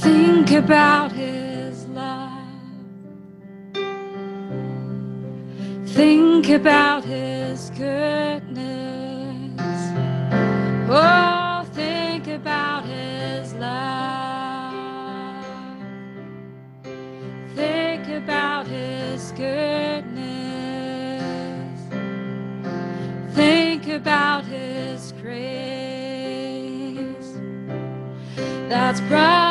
Think about his love. Think about his goodness. Oh, think about his love. Think about his goodness. Think about his grace. That's proud.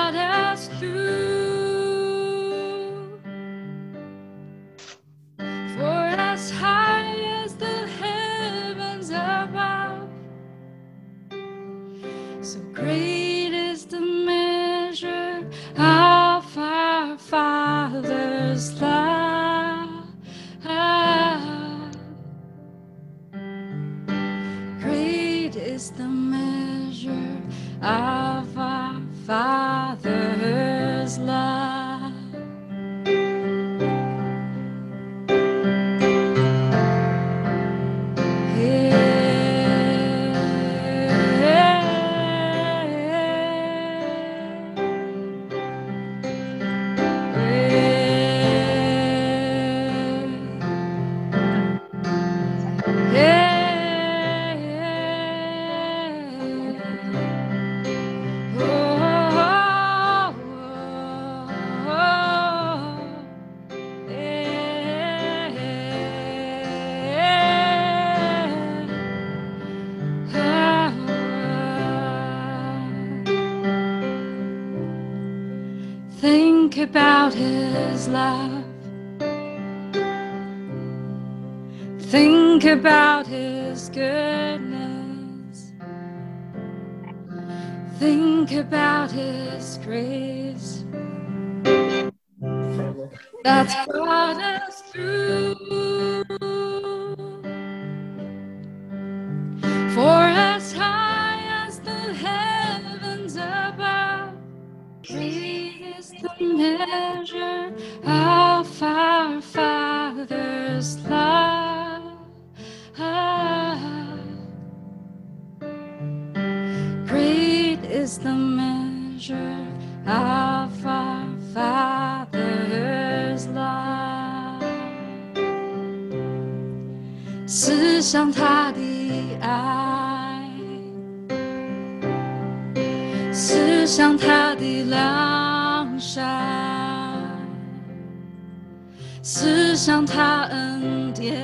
Think about his love. Think about his goodness. Think about his grace. That's brought us through. For as high as the heavens above, the measure of our Father's love. Great is the measure of our Father's love. 世上他的爱，世上他的良。世上他恩典，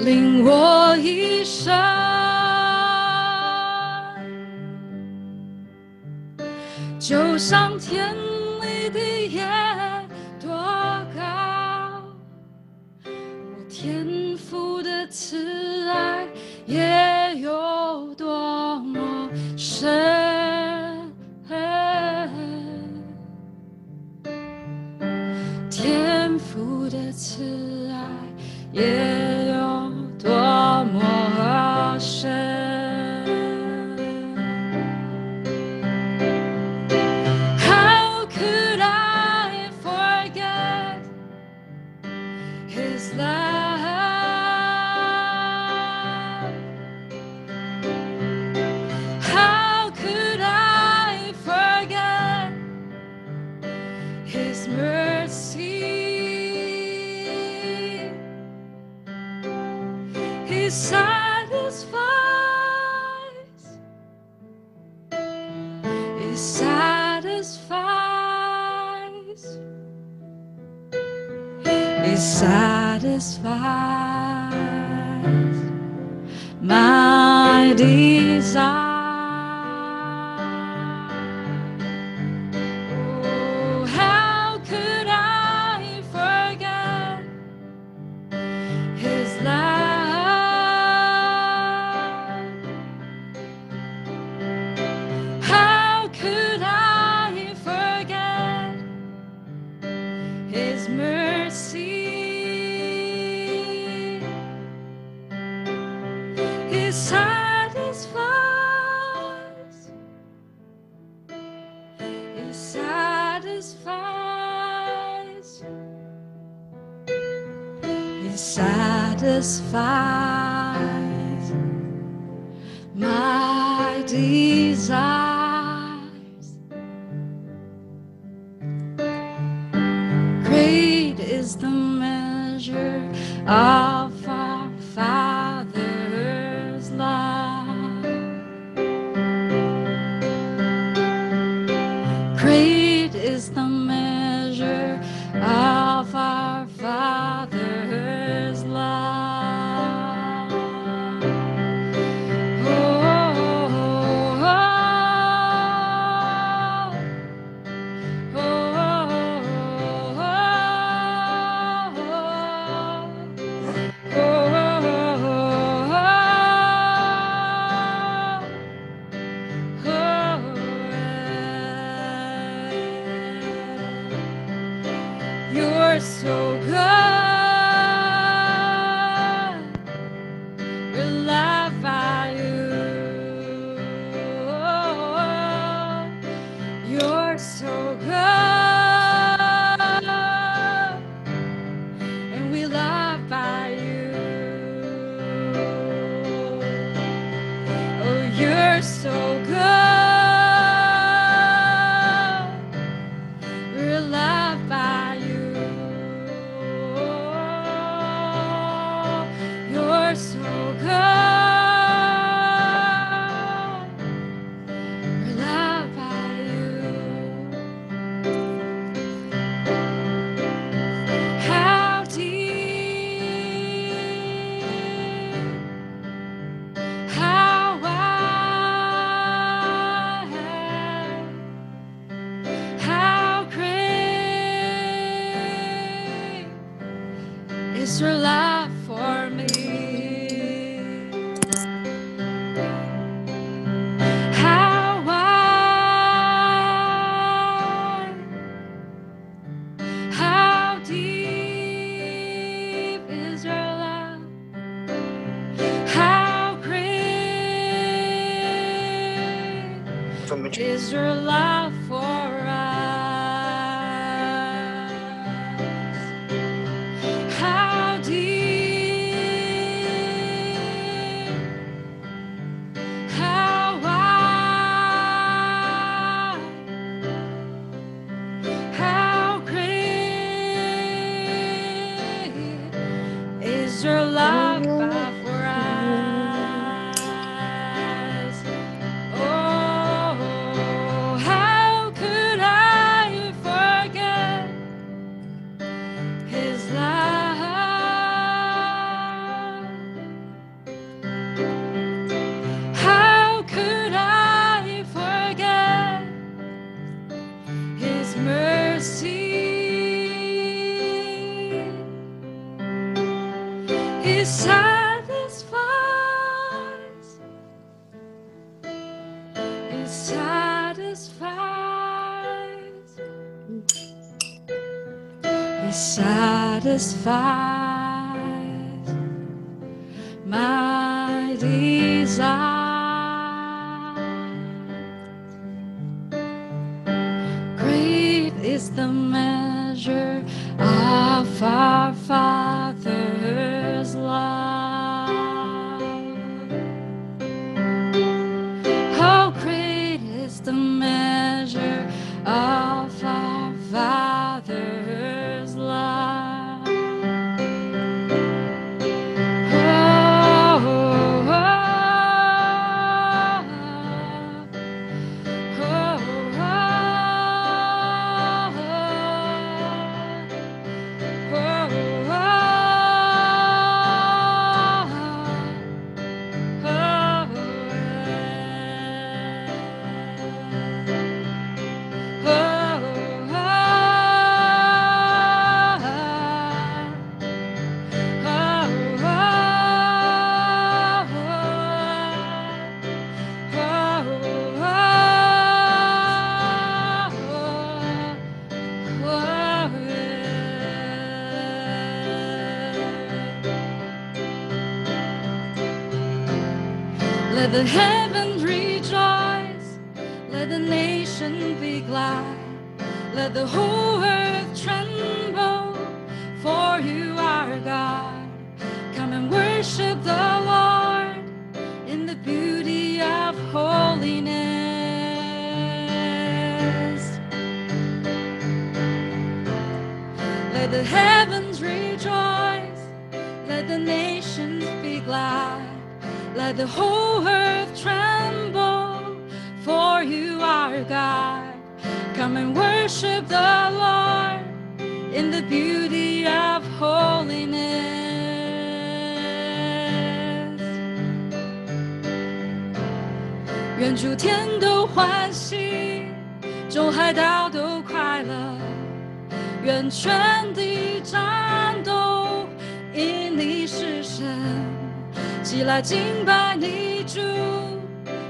领我一生，就像天里的夜多高，我天父的慈爱也有多么深。慈爱也有多么深，How could I forget his love? How could I forget his mercy?He satisfies. He satisfies. He satisfies my desire. Oh, how could I forget his love? satisfies my desires. Great is the measure of our Father's love. Great is the measure of our Father's love. Oh, oh, oh, oh, oh, oh, oh, oh, oh, you're so good. Satisfies my desire. Great is the measure of our Father's love. How great is the measure of our Father's love. Let the heavens rejoice, let the nation be glad, let the whole earth tremble, for you are God. and worship the Lord in the beauty of holiness. Let the heavens rejoice, let the nations be glad, let the whole earth tremble, for you are God. Come and worship the Lord in the beauty of holiness. 愿诸天都欢喜，众海岛都快乐，愿全地战斗，因你是神，起来敬拜你主，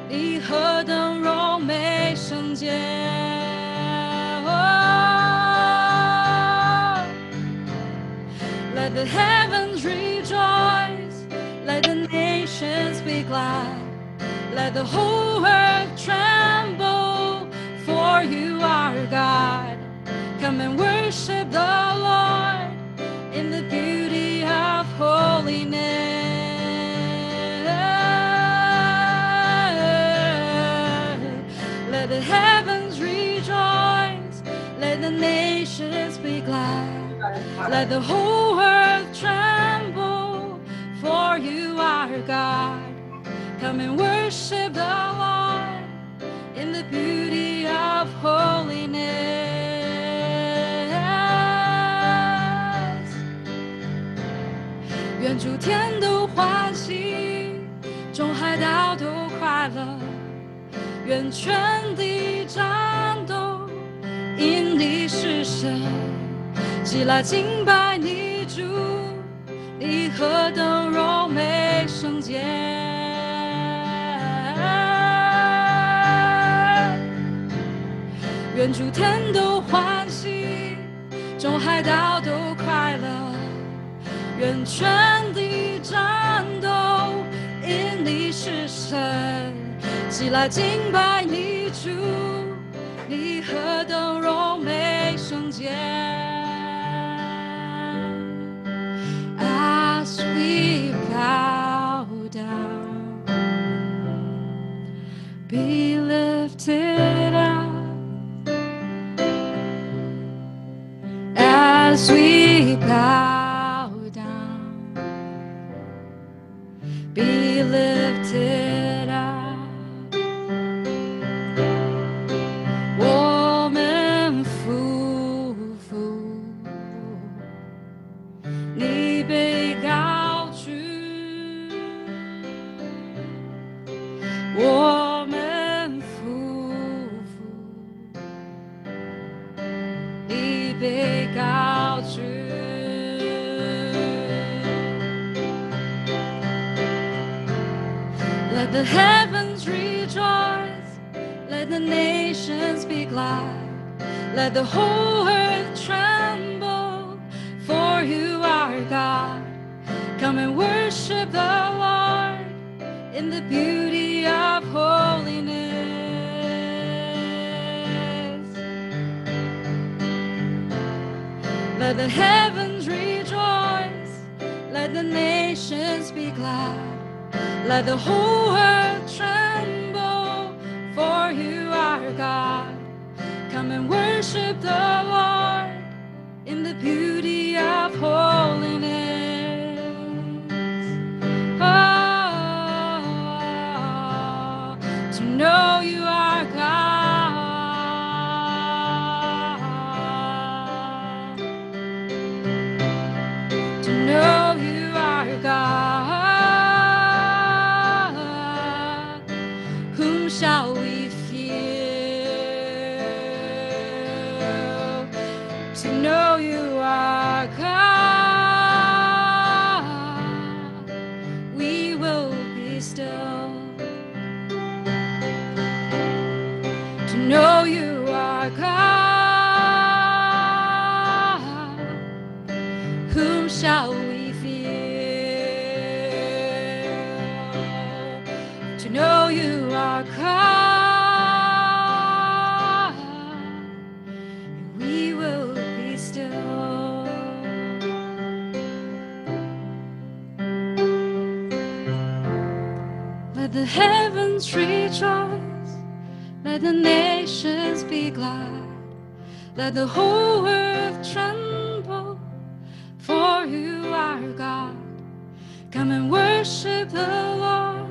你何等柔美圣洁。Let the heavens rejoice, let the nations be glad, let the whole earth tremble, for you are God. Come and worship the Lord in the beauty of holiness. Let the heavens rejoice, let the nations be glad, let the whole earth tremble, for you are God. Come and worship the Lord in the beauty of holiness. 愿诸天都欢喜，众海岛都快乐，愿全地战斗，因你是神，起来敬拜你主，你何等柔美圣洁。愿诸天都欢喜，众海岛都快乐，愿全地战斗，因你是神，起来敬拜你主，你何等柔美圣洁。As we bow down, be lifted up. As we bow down, be lifted up. Woman, fool, ni be.我们匍匐，你被高举。Let the heavens rejoice, let the nations be glad, let the whole earth tremble, for you are God. Come and worship the Lord in the beauty of holiness. Let the heavens rejoice, let the nations be glad, let the whole earth tremble, for you are God. Come and worship the Lord in the beauty of holiness. Oh, know you are God, to know you are God, whom shall we fear? To know you are God, we will be still. Know you are God, whom shall we fear? To know you are God, and we will be still. nations rejoice, let the nations be glad, let the whole earth tremble, for you are God. Come and worship the Lord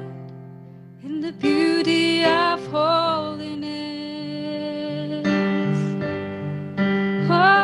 in the beauty of holiness. Oh.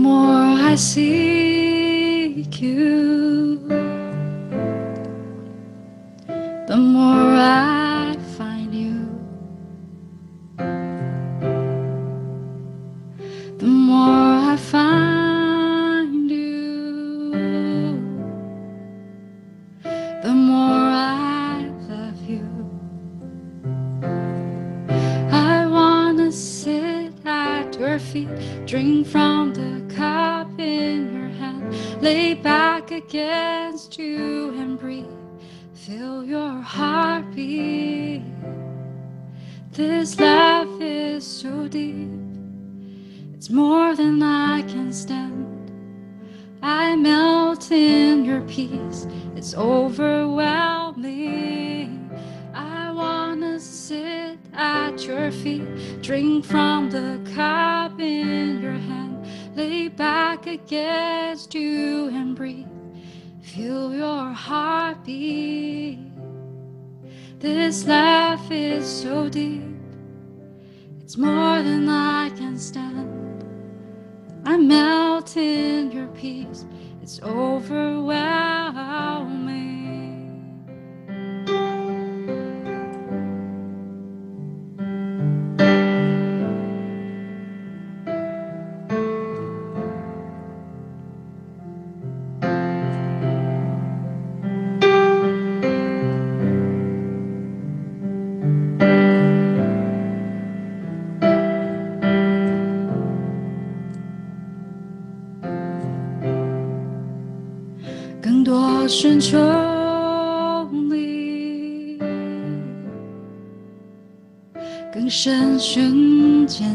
more I seek you, the more I find you, the more I find you, the more I love you. I wanna sit at your feet, drink from the cup in your hand, lay back against you and breathe. Feel your heartbeat. This love is so deep, it's more than I can stand. I melt in your peace, it's overwhelming. I wanna sit at your feet, drink from the cup in your hand, lay back against you and breathe. Feel your heartbeat. This love is so deep, it's more than I can stand. I melt in your peace, it's overwhelming.更深寻见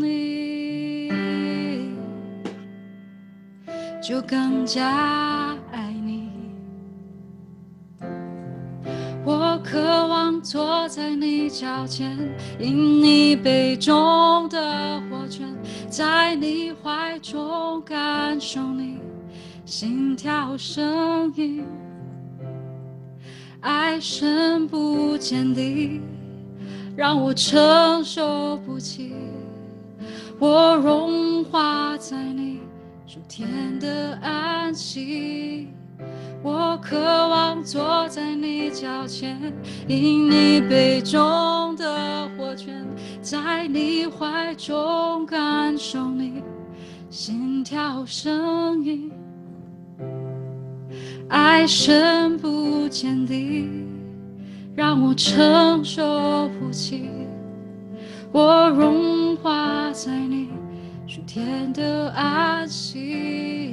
你，就更加爱你。我渴望坐在你脚前，因你杯中的火泉，在你怀中感受你心跳声音。爱深不见底，让我承受不起，我融化在你属天的安息。我渴望坐在你脚前，因你杯中的火泉，在你怀中感受你心跳声音。爱深不见底，让我承受不起，我融化在你属天的安息。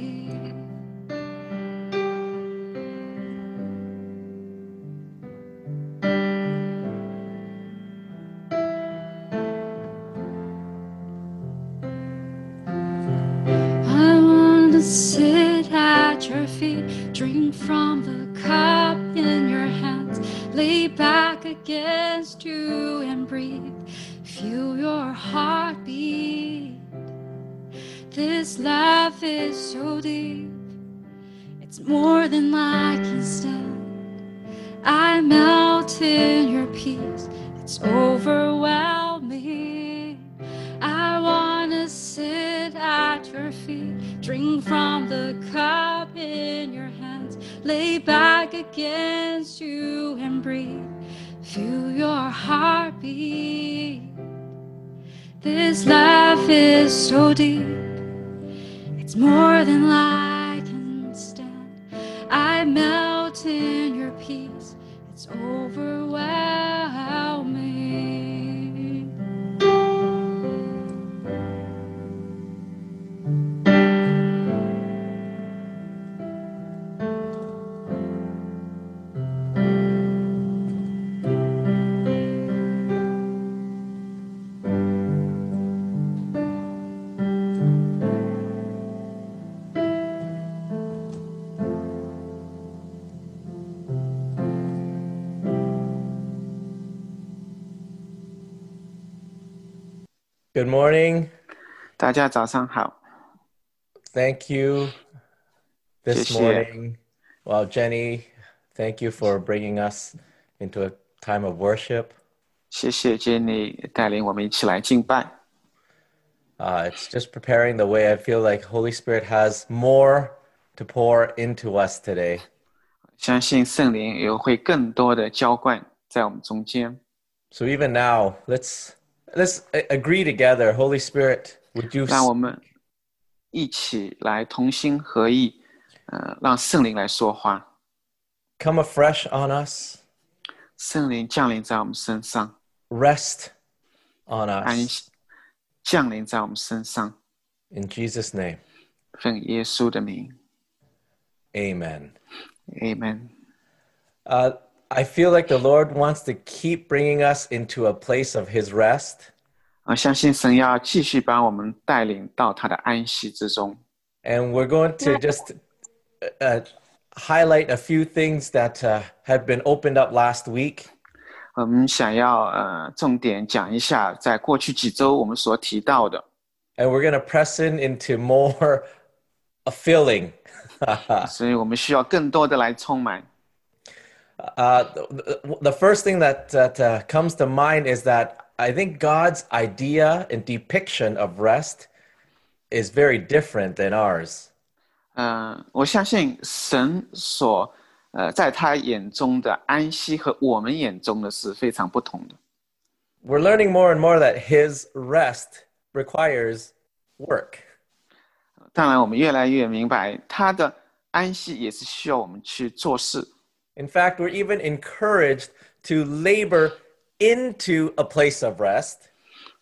I wanna sit at your feet, drink from the cup in your hands, lay back against you and breathe. Feel your heartbeat. This love is so deep, it's more than I can stand. I melt in your peace, it's overwhelming. I wanna sit at your feet, drink from the cup in your hands, lay back against you and breathe. Feel your heartbeat. This love is so deep, it's more than I can stand. I melt in your peace, it's overwhelming. Good morning. 大家早上好. Thank you this morning. Well, Jenny, thank you for bringing us into a time of worship. 谢谢 Jenny 带领我们一起来敬拜。It's just preparing the way I feel like Holy Spirit has more to pour into us today. 相信圣灵也会更多的浇灌在我们中间。So even now, let's agree together, Holy Spirit, would you? 让我们一起来同心合意，让圣灵来说话。Come afresh on us. 圣灵降临在我们身上。Rest on us. 降临在我们身上。In Jesus' name. 奉耶稣的名。Amen. Amen. I feel like the Lord wants to keep bringing us into a place of His rest. 我相信神要继续把我们带领到他的安息之中。And we're going to just highlight a few things that have been opened up last week. 我们想要重点讲一下在过去几周我们所提到的。And we're going to press in into more filling. 所以我们需要更多的来充满。The first thing that comes to mind is that I think God's idea and depiction of rest is very different than ours. 我相信神所在他眼中的安息和我们眼中的是非常不同的。We're learning more and more that His rest requires work. 当然，我们越来越明白，他的安息也是需要我们去做事。In fact, we're even encouraged to labor into a place of rest.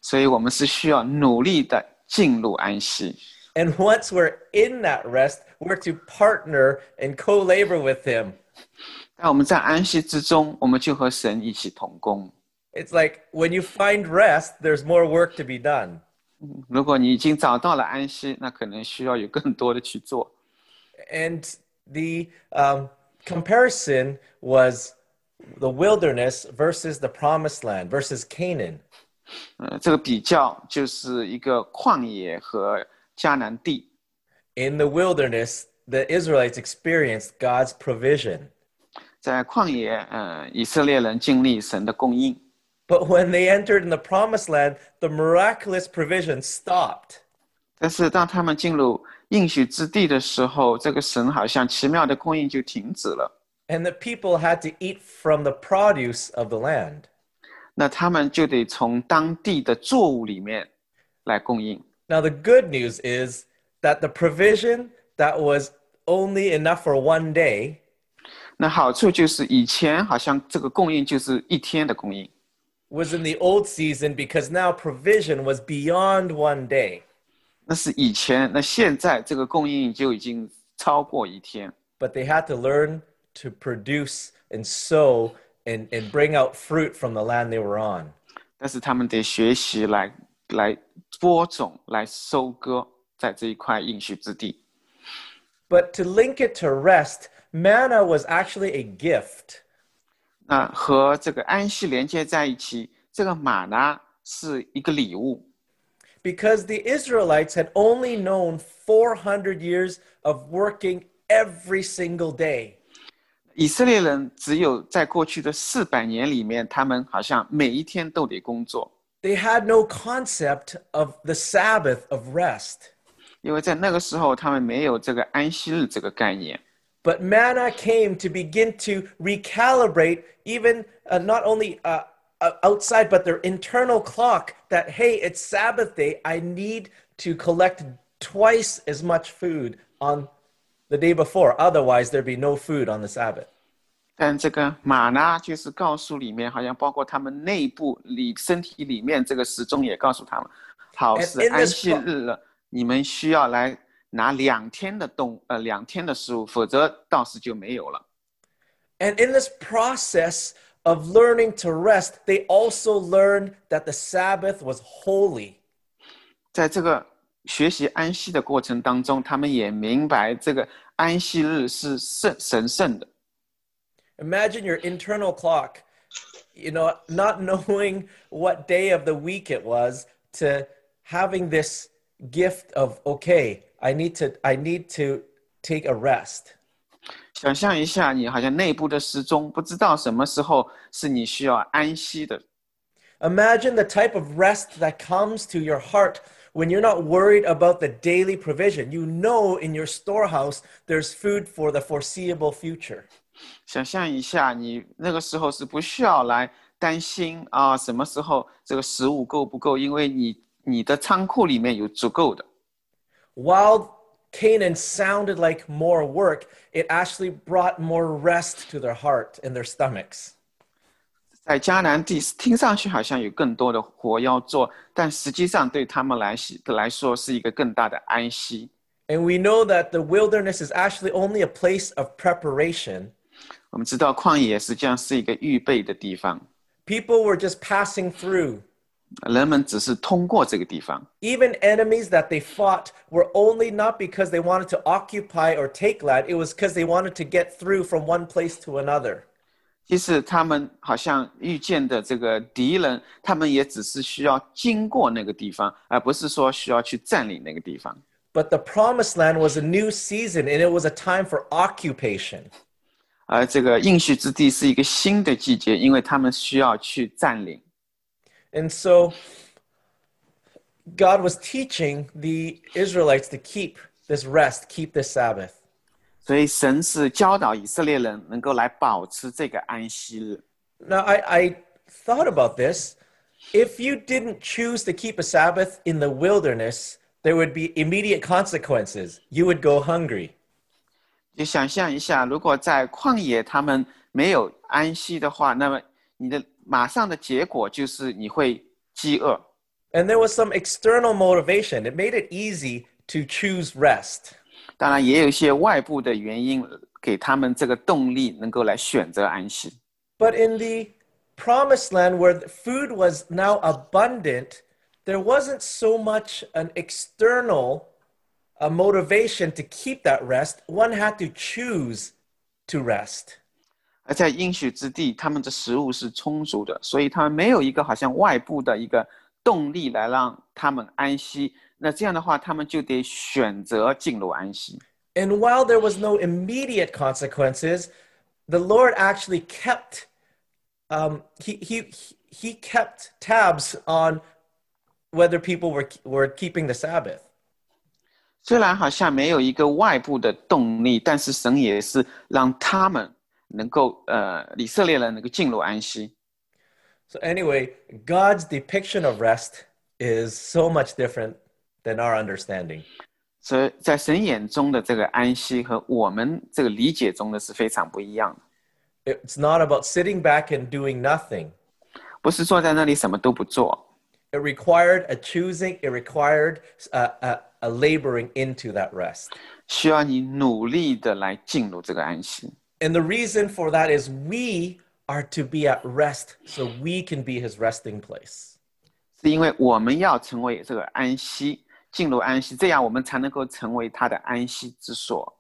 所以我们是需要努力的进入安息。And once we're in that rest, we're to partner and co-labor with Him. 当我们在安息之中，我们就和神一起同工。It's like when you find rest, there's more work to be done. 如果你已经找到了安息，那可能需要有更多的去做。And the comparison was the wilderness versus the promised land versus Canaan. 这个比较就是一个旷野和迦南地。In the wilderness, the Israelites experienced God's provision. 在旷野，以色列人经历神的供应。But when they entered in the promised land, the miraculous provision stopped. 但是当他们进入应许之地的时候，这个神好像奇妙的供应就停止了。And the people had to eat from the produce of the land. 那他们就得从当地的作物里面来供应。Now the good news is that the provision that was only enough for one day. 那好处就是以前好像这个供应就是一天的供应。Was in the old season because now provision was beyond one day. 那是以前，那现在这个供应就已经超过一天。But they had to learn to produce and sow and bring out fruit from the land they were on. 但是他们得学习来播种，来收割在这一块应许之地。But to link it to rest, manna was actually a gift. 那和这个安息连接在一起，这个玛拿是一个礼物。Because the Israelites had only known 400 years of working every single day. 以色列人只有在过去的400年里面，他们好像每一天都得工作。They had no concept of the Sabbath of rest. 因为在那个时候，他们没有这个安息日这个概念。But manna came to begin to recalibrate even not only outside, but their internal clock that, hey, it's Sabbath day. I need to collect twice as much food on the day before. Otherwise, there'd be no food on the Sabbath. 但这个玛拿就是告诉里面，好像包括他们内部身体里面这个时钟也告诉他们，好是安息日了，你们需要来拿2天的食物，否则到时就没有了。And in this process of learning to rest, they also learned that the Sabbath was holy. 在这个学习安息的过程当中，他们也明白这个安息日是神圣的。Imagine your internal clock, you know, not knowing what day of the week it was, to having this gift of, okay, I need to take a rest. 想象一下你好像内部的时钟，不知道什么时候是你需要安息的。Imagine the type of rest that comes to your heart when you're not worried about the daily provision. You know in your storehouse there's food for the foreseeable future. 想象一下你那个时候是不需要来担心啊，什么时候这个食物够不够，因为你的仓库里面有足够的。While Canaan sounded like more work, it actually brought more rest to their heart and their stomachs. 在迦南地听上去好像有更多的活要做，但实际上对他们来说是一个更大的安息。And we know that the wilderness is actually only a place of preparation. 我们知道旷野实际上是一个预备的地方。People were just passing through. 人们只是通过这个地方。Even enemies that they fought were only not because they wanted to occupy or take land, it was because they wanted to get through from one place to another. 即使他们好像遇见的这个敌人，他们也只是需要经过那个地方，而不是说需要去占领那个地方。But the promised land was a new season, and it was a time for occupation. 而这个应许之地是一个新的季节，因为他们需要去占领。And so, God was teaching the Israelites to keep this rest, keep this Sabbath. 所以神是教导以色列人能够来保持这个安息日。Now, I thought about this. If you didn't choose to keep a Sabbath in the wilderness, there would be immediate consequences. You would go hungry. 就想象一下，如果在旷野他们没有安息的话，那么你的马上的结果就是你会饥饿。And there was some external motivation. It made it easy to choose rest. 当然也有一些外部的原因给他们这个动力能够来选择安息。But in the promised land where food was now abundant, there wasn't so much an external motivation to keep that rest. One had to choose to rest. 而在应许之地，他们的食物是充足的，所以他们没有一个好像外部的一个动力来让他们安息。那这样的话，他们就得选择进入安息。And while there was no immediate consequences, the Lord actually kept, he kept tabs on whether people were keeping the Sabbath. 虽然好像没有一个外部的动力，但是神也是让他们能够以色列人能够进入安息。So anyway, God's depiction of rest is so much different than our understanding. 所以在神眼中的这个安息和我们这个理解中的是非常不一样的。It's not about sitting back and doing nothing. 不是坐在那里什么都不做。It required a choosing. It required a laboring into that rest. 需要你努力的来进入这个安息。And the reason for that is we are to be at rest, so we can be His resting place. 是因为我们要成为这个安息。进入安息，这样我们才能够成为他的安息之所。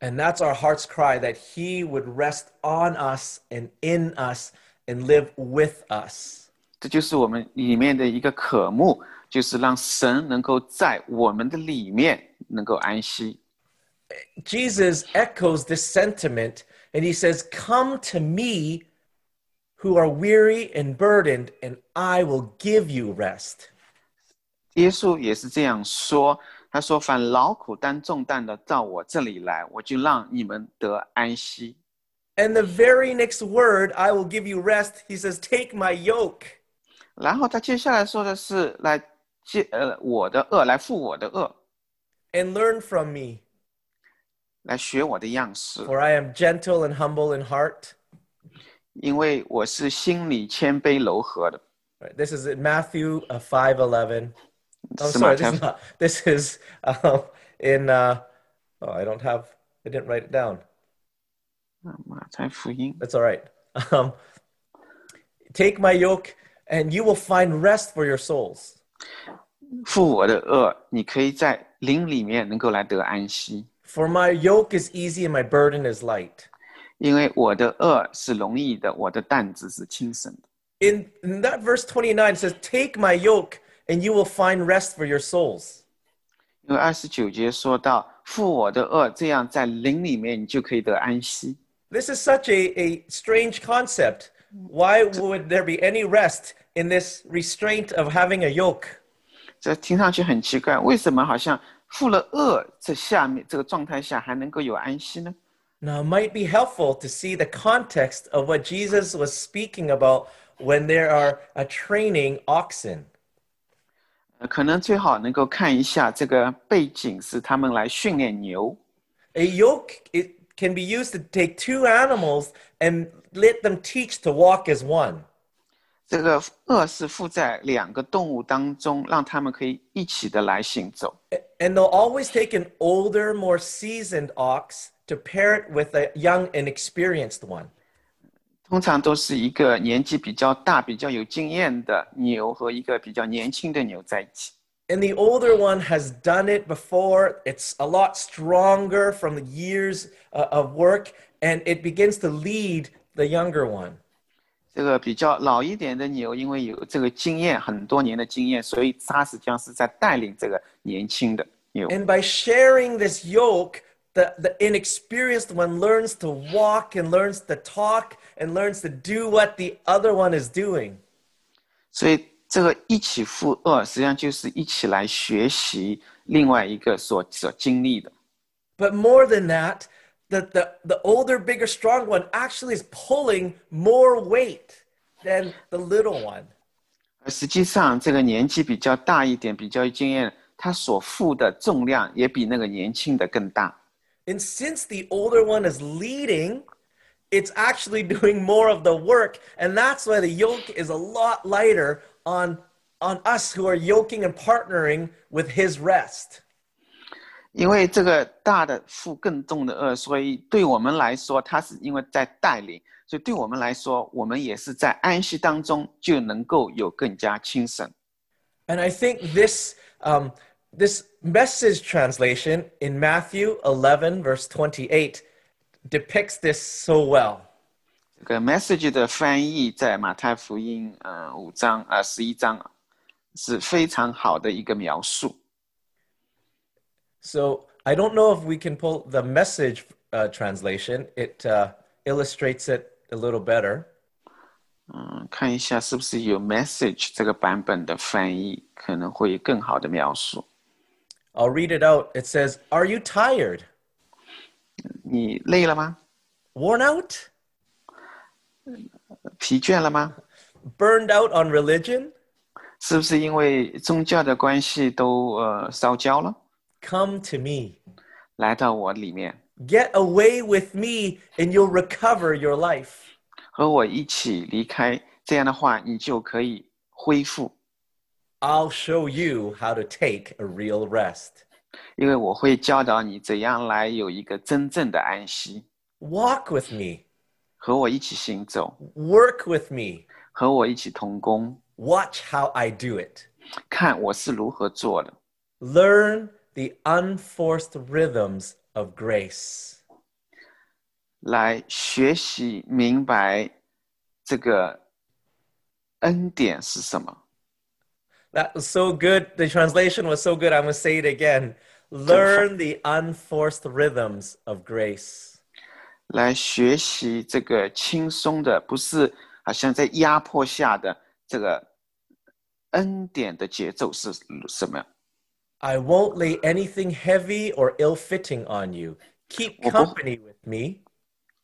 And that's our heart's cry, that He would rest on us and in us and live with us. 这就是我们里面的一个渴慕，就是让神能够在我们的里面能够安息。Jesus echoes this sentiment, and He says, "Come to me, who are weary and burdened, and I will give you rest." 耶稣也是这样说，他说：“凡劳苦担重担的，到我这里来，我就让你们得安息。” And the very next word, "I will give you rest," He says, "Take my yoke." 然后他接下来说的是：“来接我的轭，来负我的轭。” And learn from me. 来学我的样式。For I am gentle and humble in heart. 因为我是心里谦卑柔和的。This is in Matthew 5:11. I'm sorry, I didn't write it down. That's all right. Take my yoke and you will find rest for your souls. 负我的轭，你可以在灵里面能够来得安息。For my yoke is easy and my burden is light. 因为我的轭是容易的，我的担子是轻省的。In that verse 29 it says, "Take my yoke and you will find rest for your souls." 因为29节说到负我的恶，这样在灵里面你就可以得安息。This is such a strange concept. Why would there be any rest in this restraint of having a yoke? 这听上去很奇怪，为什么好像负了恶，这下面这个状态下还能够有安息呢？ Now, it might be helpful to see the context of what Jesus was speaking about when there are training oxen. 可能最好能够看一下这个背景是他们来训练牛。A yoke it can be used to take two animals and let them teach to walk as one. 这个轭是附在两个动物当中，让他们可以一起的来行走。And they'll always take an older, more seasoned ox. To pair it with a young and experienced one. 通常都是一个年纪比较大、比较有经验的牛和一个比较年轻的牛在一起。And the older one has done it before. It's a lot stronger from the years of work, and it begins to lead the younger one. 这个比较老一点的牛，因为有这个经验，很多年的经验，所以它实际上是在带领这个年轻的牛。And by sharing this yoke. The inexperienced one learns to walk and learns to talk and learns to do what the other one is doing. 所以这个一起负恶，实际上就是一起来学习另外一个所经历的。But more than that, the older, bigger, strong one actually is pulling more weight than the little one. 实际上，这个年纪比较大一点、比较有经验，他所负的重量也比那个年轻的更大。And since the older one is leading, it's actually doing more of the work. And that's why the yoke is a lot lighter on us who are yoking and partnering with his rest. 因为这个大的负更重的恶，所以对我们来说，它是因为在带领，所以对我们来说，我们也是在安息当中就能够有更加轻省。And I think this message translation in Matthew 11 verse 28 depicts this so well. 这个 message 的翻译在马太福音11章是非常好的一个描述。So I don't know if we can pull the message translation. It illustrates it a little better. 看一下是不是有 message 这个版本的翻译可能会更好的描述。I'll read it out. It says, "Are you tired?" 你累了吗? Worn out? 疲倦了吗? Burned out on religion? 是不是因为宗教的关系都烧焦了? Come to me. 来到我里面。Get away with me and you'll recover your life. 和我一起离开，这样的话你就可以恢复。I'll show you how to take a real rest. 因为我会教导你怎样来有一个真正的安息。Walk with me. 和我一起行走。Work with me. 和我一起同工。Watch how I do it. 看我是如何做的。Learn the unforced rhythms of grace. 来学习明白这个恩典是什么。That was so good. The translation was so good. I'm going to say it again. Learn the unforced rhythms of grace. 来学习这个轻松的，不是好像在压迫下的这个恩典的节奏是什么 ？I won't lay anything heavy or ill-fitting on you. Keep company with me.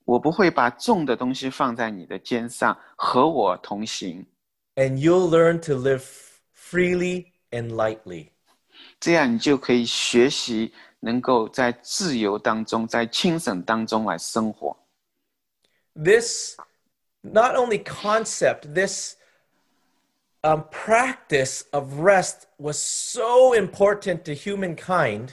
我不会把重的东西放在你的肩上，和我同行。And you'll learn to live freely and lightly. 这样你就可以学习能够在自由当中，在轻省当中来生活。This not only concept, this practice of rest was so important to humankind.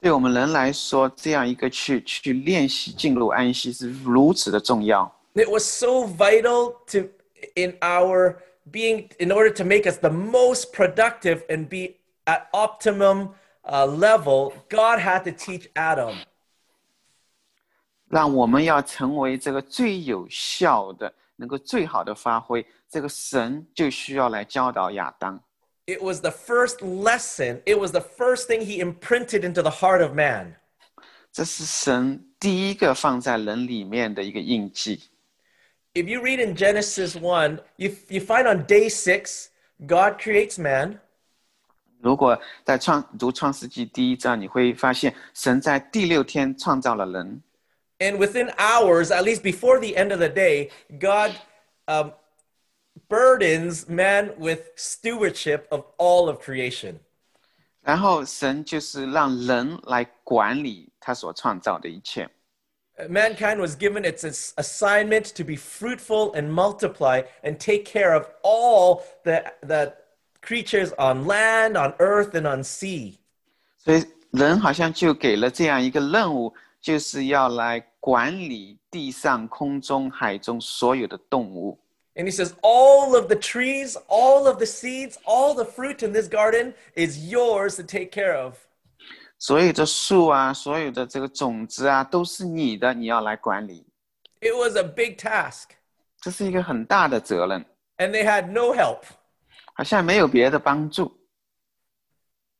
对我们人来说，这样一个去练习进入安息是如此的重要。It was so vital to in our being in order to make us the most productive and be at optimum level, God had to teach Adam. 让我们要成为这个最有效的，能够最好的发挥，这个神就需要来教导亚当。It was the first lesson. It was the first thing he imprinted into the heart of man. 这是神第一个放在人里面的一个印记。If you read in Genesis 1, you find on day 6, God creates man. 如果在读创世纪第一章，你会发现神在第六天创造了人。And within hours, at least before the end of the day, God burdens man with stewardship of all of creation. 然后神就是让人来管理他所创造的一切。Mankind was given its assignment to be fruitful and multiply and take care of all the creatures on land, on earth, and on sea. 所以人好像就给了这样一个任务，就是要来管理地上、空中、海中所有的动物。And he says, all of the trees, all of the seeds, all the fruit in this garden is yours to take care of. 所有的树啊，所有的这个种子啊，都是你的，你要来管理。It was a big task. 这是一个很大的责任。And they had no help. 好像没有别的帮助。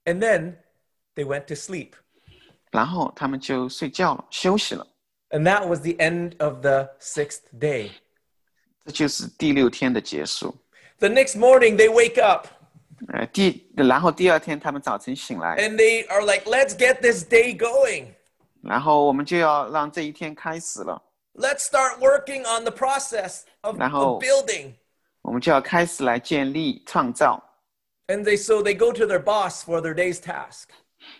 And then they went to sleep. 然后他们就睡觉了，休息了。And that was the end of the sixth day. 这就是第六天的结束。The next morning they wake up. 然后第二天他们早晨醒来。And they are like, let's get this day going. 然后我们就要让这一天开始了。Let's start working on the process of building. 我们就要开始来建立创造。And so they go to their boss for their day's task.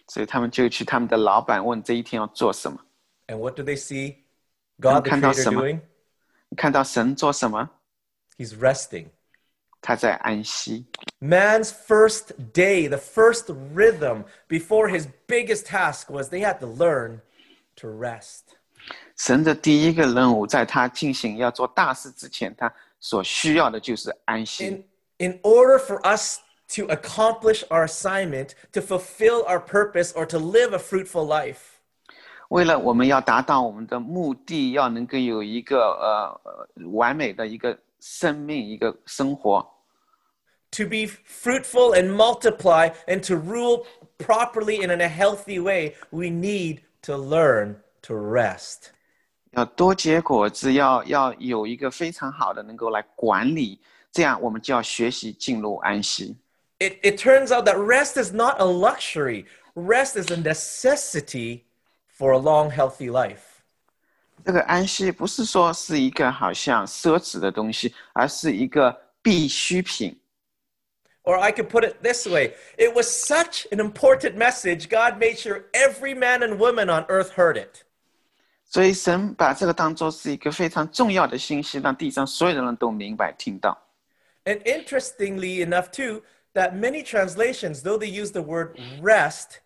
所以他们就去他们的老板问这一天要做什么。And what do they see God the Creator doing? 看到神做什么 ？He's resting. 他在安息。Man's first day, the first rhythm before his biggest task was they had to learn to rest. 神的第一个任务，在他进行要做大事之前，他所需要的就是安息。In order for us to accomplish our assignment, to fulfill our purpose, or to live a fruitful life. 为了我们要达到我们的目的，要能够有一个完美的一个生命，一个生活。To be fruitful and multiply and to rule properly and in a healthy way, we need to learn to rest. 要多结果子，要有一个非常好的能够来管理，这样我们就要学习进入安息。It turns out that rest is not a luxury. Rest is a necessity. For a long, healthy life. 这个安息不是说是一个好像奢侈的东西，而是一个必需品。Or I could put it this way: It was such an important message. God made sure every man and woman on earth heard it. 所以神把这个当作是一个非常重要的信息，让地上所有的人都明白听到。And interestingly enough, too, that many translations, though they use the word rest.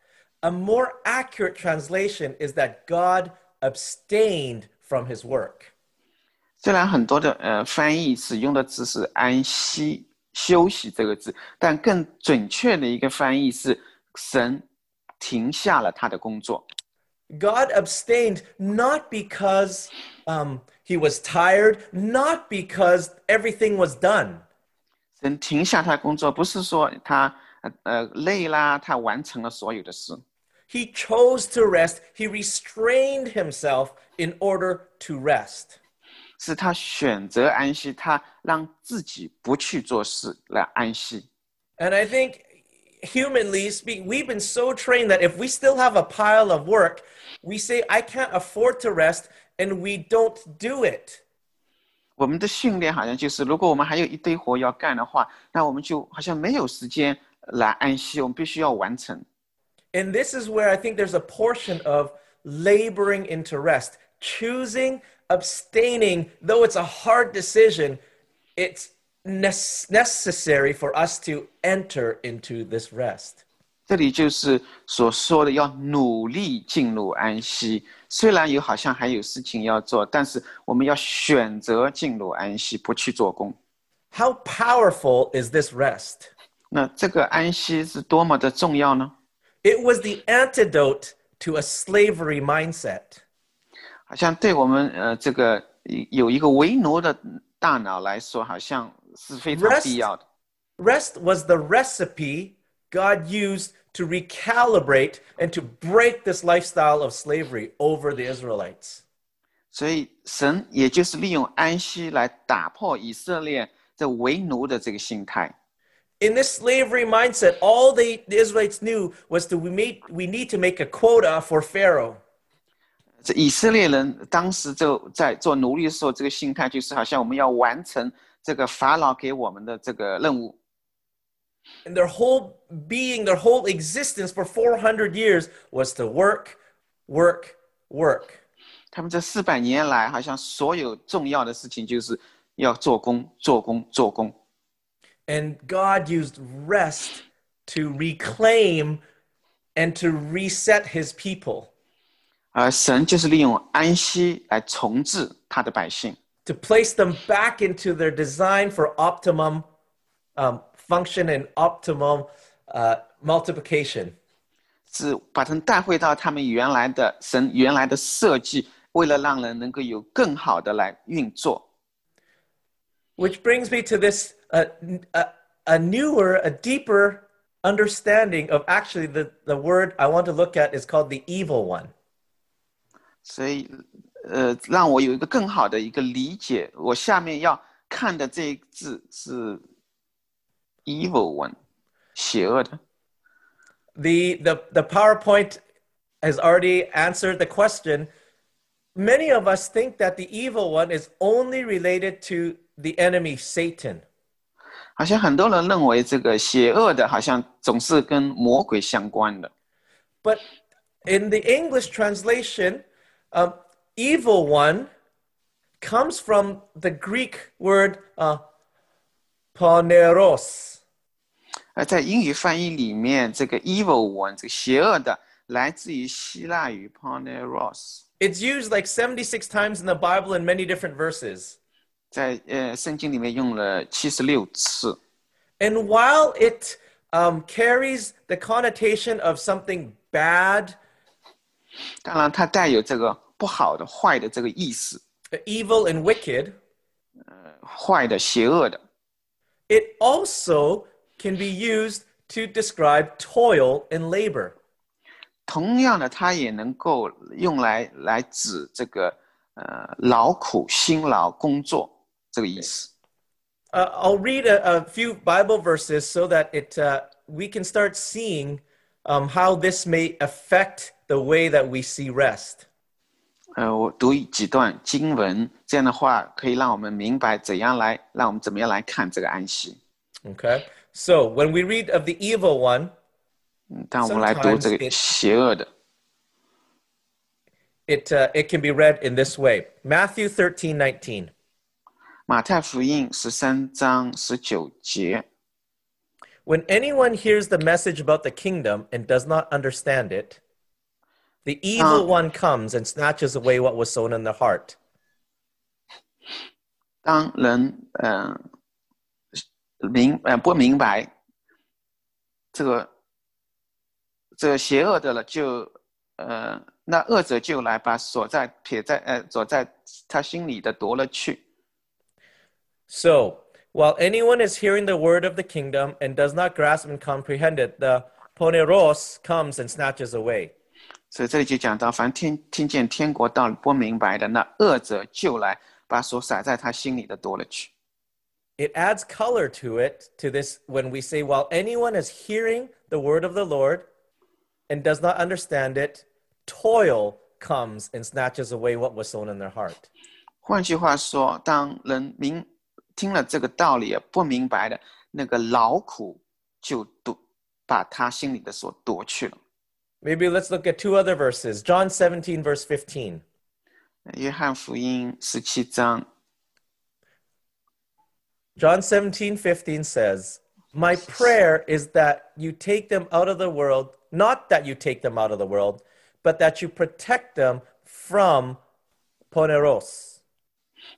A more accurate translation is that God abstained from his work. 虽然很多的翻译使用的字是安息、休息这个字，但更准确的一个翻译是神停下了他的工作。God abstained not because he was tired, not because everything was done. 神停下他的工作，不是说他累啦，他完成了所有的事。He chose to rest. He restrained himself in order to rest. 是他选择安息，他让自己不去做事来安息。And I think, humanly speaking, we've been so trained that if we still have a pile of work, we say, I can't afford to rest, and we don't do it. 我们的训练好像就是，如果我们还有一堆活要干的话，那我们就好像没有时间来安息，我们必须要完成。And this is where I think there's a portion of laboring into rest, choosing, abstaining, though it's a hard decision, it's necessary for us to enter into this rest. 这里就是所说的要努力进入安息，虽然有好像还有事情要做，但是我们要选择进入安息，不去做工。How powerful is this rest? 那这个安息是多么的重要呢？It was the antidote to a slavery mindset. 好像对我们这个有一个为奴的大脑来说，好像是非常必要的。Rest was the recipe God used to recalibrate and to break this lifestyle of slavery over the Israelites. 所以神也就是利用安息来打破以色列这为奴的这个心态。In this slavery mindset, all the Israelites knew was that we need to make a quota for Pharaoh. 这以色列人当时就在做奴隶的时候，这个心态就是好像我们要完成这个法老给我们的这个任务。And their whole being, their whole existence for 400 years was to work, work, work. 他们这400年来好像所有重要的事情就是要做工做工做工。And God used rest to reclaim and to reset his people. 而神就是利用安息来重置他的百姓。To place them back into their design for optimum function and optimum multiplication. 是把他们带回到他们原来的神原来的设计，为了让人能够有更好的来运作。Which brings me to this a newer, a deeper understanding of actually the word I want to look at is called the evil one. 所以让我有一个更好的一个理解，我下面要看的这一个字是 evil one， 邪恶的。The PowerPoint has already answered the question. Many of us think that the evil one is only related to the enemy, Satan. 好像很多人认为这个邪恶的好像总是跟魔鬼相关的。But in the English translation, evil one comes from the Greek word poneros. 在英语翻译里面，这个 evil one， 这个邪恶的，来自于希腊语 poneros。It's used like 76 times in the Bible in many different verses. 在圣经里面用了76次。And while it carries the connotation of something bad, 当然它带有这个不好的、坏的这个意思。Evil and wicked， 坏的、邪恶的。It also can be used to describe toil and labor. 同样的，它也能够用来指这个劳苦、辛劳、工作这个意思。I'll read a few Bible verses so that we can start seeing how this may affect the way that we see rest. 我读几段经文，这样的话可以让我们明白怎么样来看这个安息。Okay. So when we read of the evil one, 当我们来读这个邪恶的 it can be read in this way. Matthew 13:19. 马太福音13章19节 When anyone hears the message about the kingdom and does not understand it, the evil one comes and snatches away what was sown in the heart. 当人不明白这个邪恶的了，就那恶者就来把所在他心里的夺了去。So while anyone is hearing the word of the kingdom and does not grasp and comprehend it, the poneros comes and snatches away. 所以这里就讲到，凡听见天国道理不明白的，那恶者就来把所撒在他心里的夺了去。It adds color to it, to this, when we say, while anyone is hearing the word of the Lord and does not understand it, toil comes and snatches away what was sown in their heart. 换句话说，当人听了这个道理不明白的，那个劳苦就把他心里的所夺去了。Maybe let's look at two other verses. John 17, verse 15. 约翰福音17章。John 17:15 says, "My prayer is that you take them out of the world, not that you take them out of the world, but that you protect them from poneros."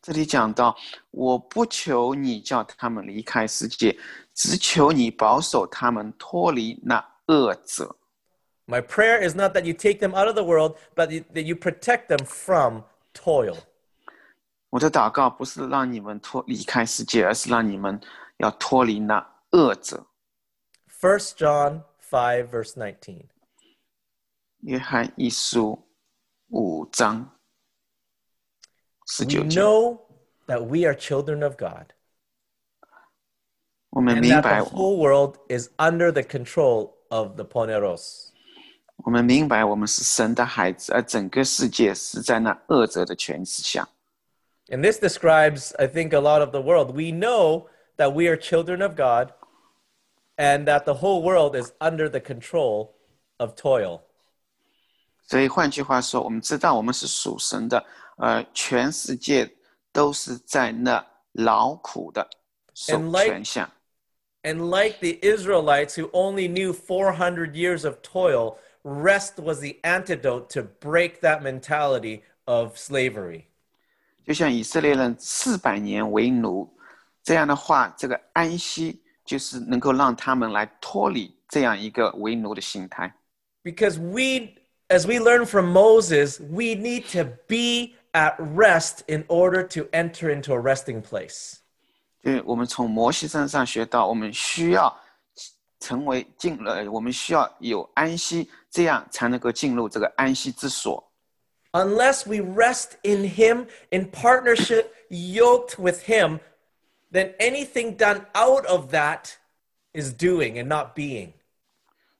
这里讲到，我不求你叫他们离开世界，只求你保守他们脱离那恶者。My prayer is not that you take them out of the world, but that you protect them from toil. 我的祷告不是让你们离开世界，而是让你们要脱离那恶者。First John 5 verse 19. 约翰一书五章19节。We know that we are children of God. 我们明白 and that the whole world is under the control of the poneros. 我们明白我们是神的孩子，而整个世界是在那恶者的权势下。And this describes, I think, a lot of the world. We know that we are children of God and that the whole world is under the control of toil. 所以换句话说，我们知道我们是属神的，全世界都是在那劳苦的受权下。And like the Israelites who only knew 400 years of toil, rest was the antidote to break that mentality of slavery. 就像以色列人400年为奴，这样的话，这个安息就是能够让他们来脱离这样一个为奴的心态。Because we, as we learn from Moses, we need to be at rest in order to enter into a resting place. 因为我们从摩西身上学到，我们需要成为进了，我们需要有安息，这样才能够进入这个安息之所。Unless we rest in Him, in partnership, yoked with Him, then anything done out of that is doing and not being.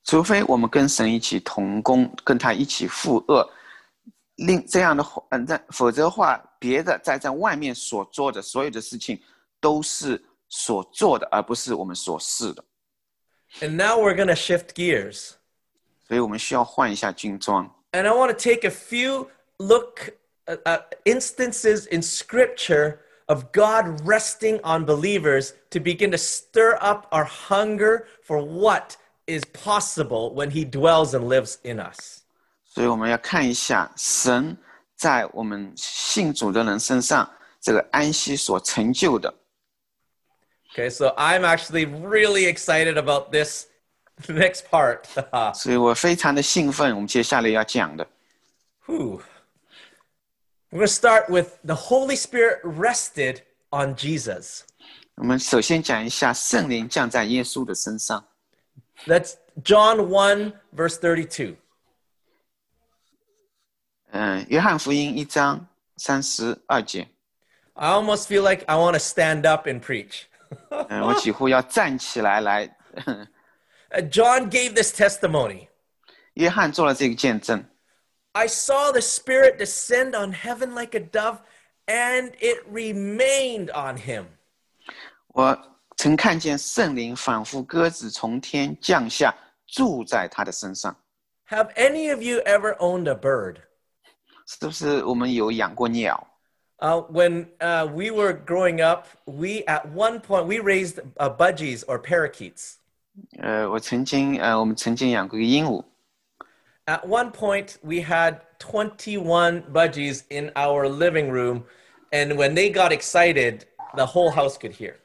除非我们跟神一起同工，跟他一起负恶，另这样的话，否则的话，别的在外面所做的所有的事情。都是所做的，而不是我们所是的。And now we're going to shift gears. 所以我们需要换一下军装。And I want to take a few look at instances in Scripture of God resting on believers to begin to stir up our hunger for what is possible when He dwells and lives in us. 所以我们要看一下神在我们信主的人身上这个安息所成就的。Okay, so I'm actually really excited about this next part. 所以我非常的兴奋，我们接下来要讲的。Whew. We're going to start with the Holy Spirit rested on Jesus. 我们首先讲一下圣灵降在耶稣的身上。That's John 1 verse 32. 约翰福音一章32节。I almost feel like I want to stand up and preach. 我几乎要站起来。John gave this testimony. 约翰做了这个见证。I saw the Spirit descend on heaven like a dove, and it remained on him. 我曾看见圣灵仿佛鸽子从天降下，住在他的身上。Have any of you ever owned a bird? 是不是我们有养过鸟？When we were growing up, at one point we raised budgies or parakeets. 我们曾经养过鹦鹉。At one point, we had 21 budgies in our living room, and when they got excited, the whole house could hear.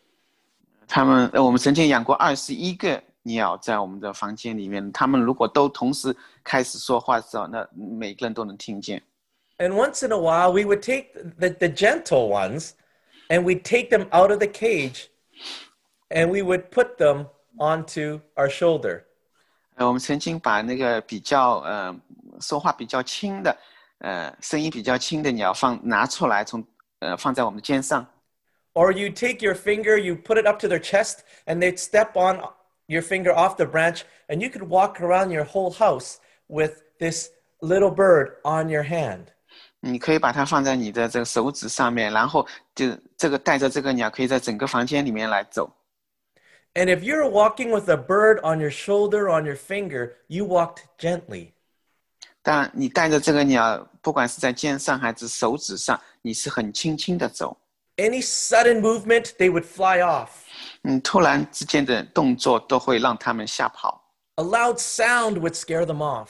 我们曾经养过21个鸟在我们的房间里面，他们如果都同时开始说话的时候，那每个人都能听见。And once in a while, we would take the gentle ones, and we'd take them out of the cage, and we would put them onto our shoulder. 我们曾经把那个比较说话比较轻的，声音比较轻的鸟拿出来，放在我们的肩上。Or you take your finger, you put it up to their chest, and they'd step on your finger off the branch, and you could walk around your whole house with this little bird on your hand. 你可以把它放在你的这个手指上面，然后就这个带着这个鸟，可以在整个房间里面来走。And if you're walking with a bird on your shoulder, on your finger, you walked gently. 但你带着这个鸟，不管是在肩上还是手指上，你是很轻轻的走。Any sudden movement, they would fly off. 突然之间的动作都会让他们吓跑。A loud sound would scare them off.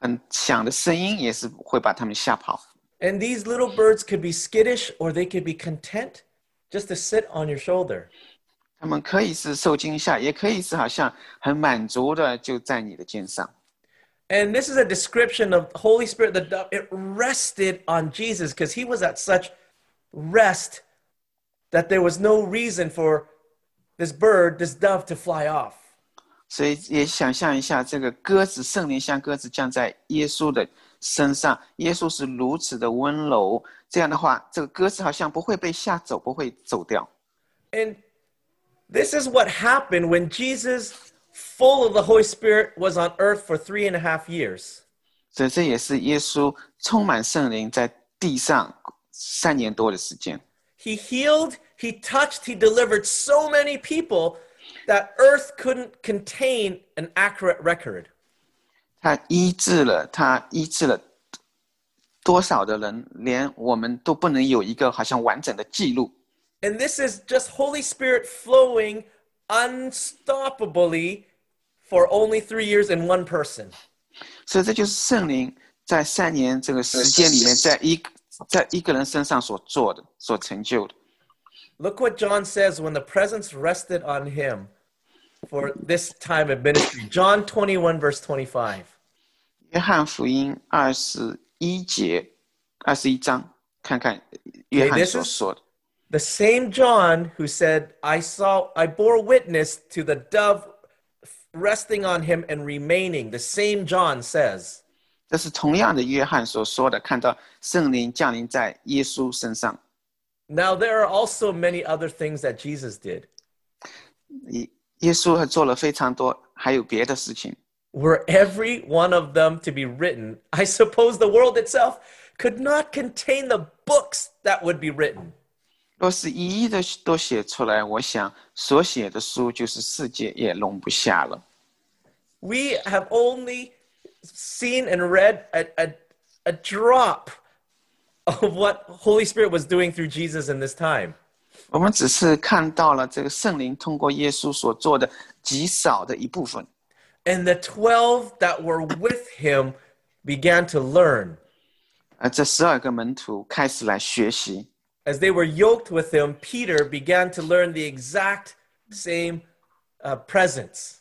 很响的声音也是会把他们吓跑。And these little birds could be skittish or they could be content just to sit on your shoulder. 他们可以是受惊吓，也可以是好像很满足的就在你的肩上。And this is a description of the Holy Spirit that it rested on Jesus because he was at such rest that there was no reason for this bird, this dove to fly off. 所以也想象一下，这个鸽子，圣灵像鸽子降在耶稣的身上。耶稣是如此的温柔，这样的话，这个鸽子好像不会被吓走，不会走掉。And this is what happened when Jesus, full of the Holy Spirit, was on earth for 3.5 years. 所以这也是耶稣充满圣灵在地上3年多的时间。He healed, he touched, he delivered so many people that earth couldn't contain an accurate record. 他医治了多少的人，连我们都不能有一个好像完整的记录。And this is just Holy Spirit flowing unstoppably for only 3 years in one person. 所以这就是圣灵在3年这个时间里面，在一个人身上所做的、所成就的。Look what John says when the presence rested on him for this time of ministry. John 21 verse 25. 约翰福音21章，看看约翰所说的。The same John who said, I bore witness to the dove resting on him and remaining. The same John says. 这是同样的约翰所说的，看到圣灵降临在耶稣身上。Now there are also many other things that Jesus did. 耶稣做了非常多，还有别的事情。Were every one of them to be written, I suppose the world itself could not contain the books that would be written. 若是一一的都写出来，我想所写的书就是世界也容不下了。We have only seen and read a drop of what Holy Spirit was doing through Jesus in this time. 我们只是看到了这个圣灵通过耶稣所做的极少的一部分。And the 12 that were with him began to learn. 这12个门徒开始来学习。As they were yoked with him, Peter began to learn the exact same presence.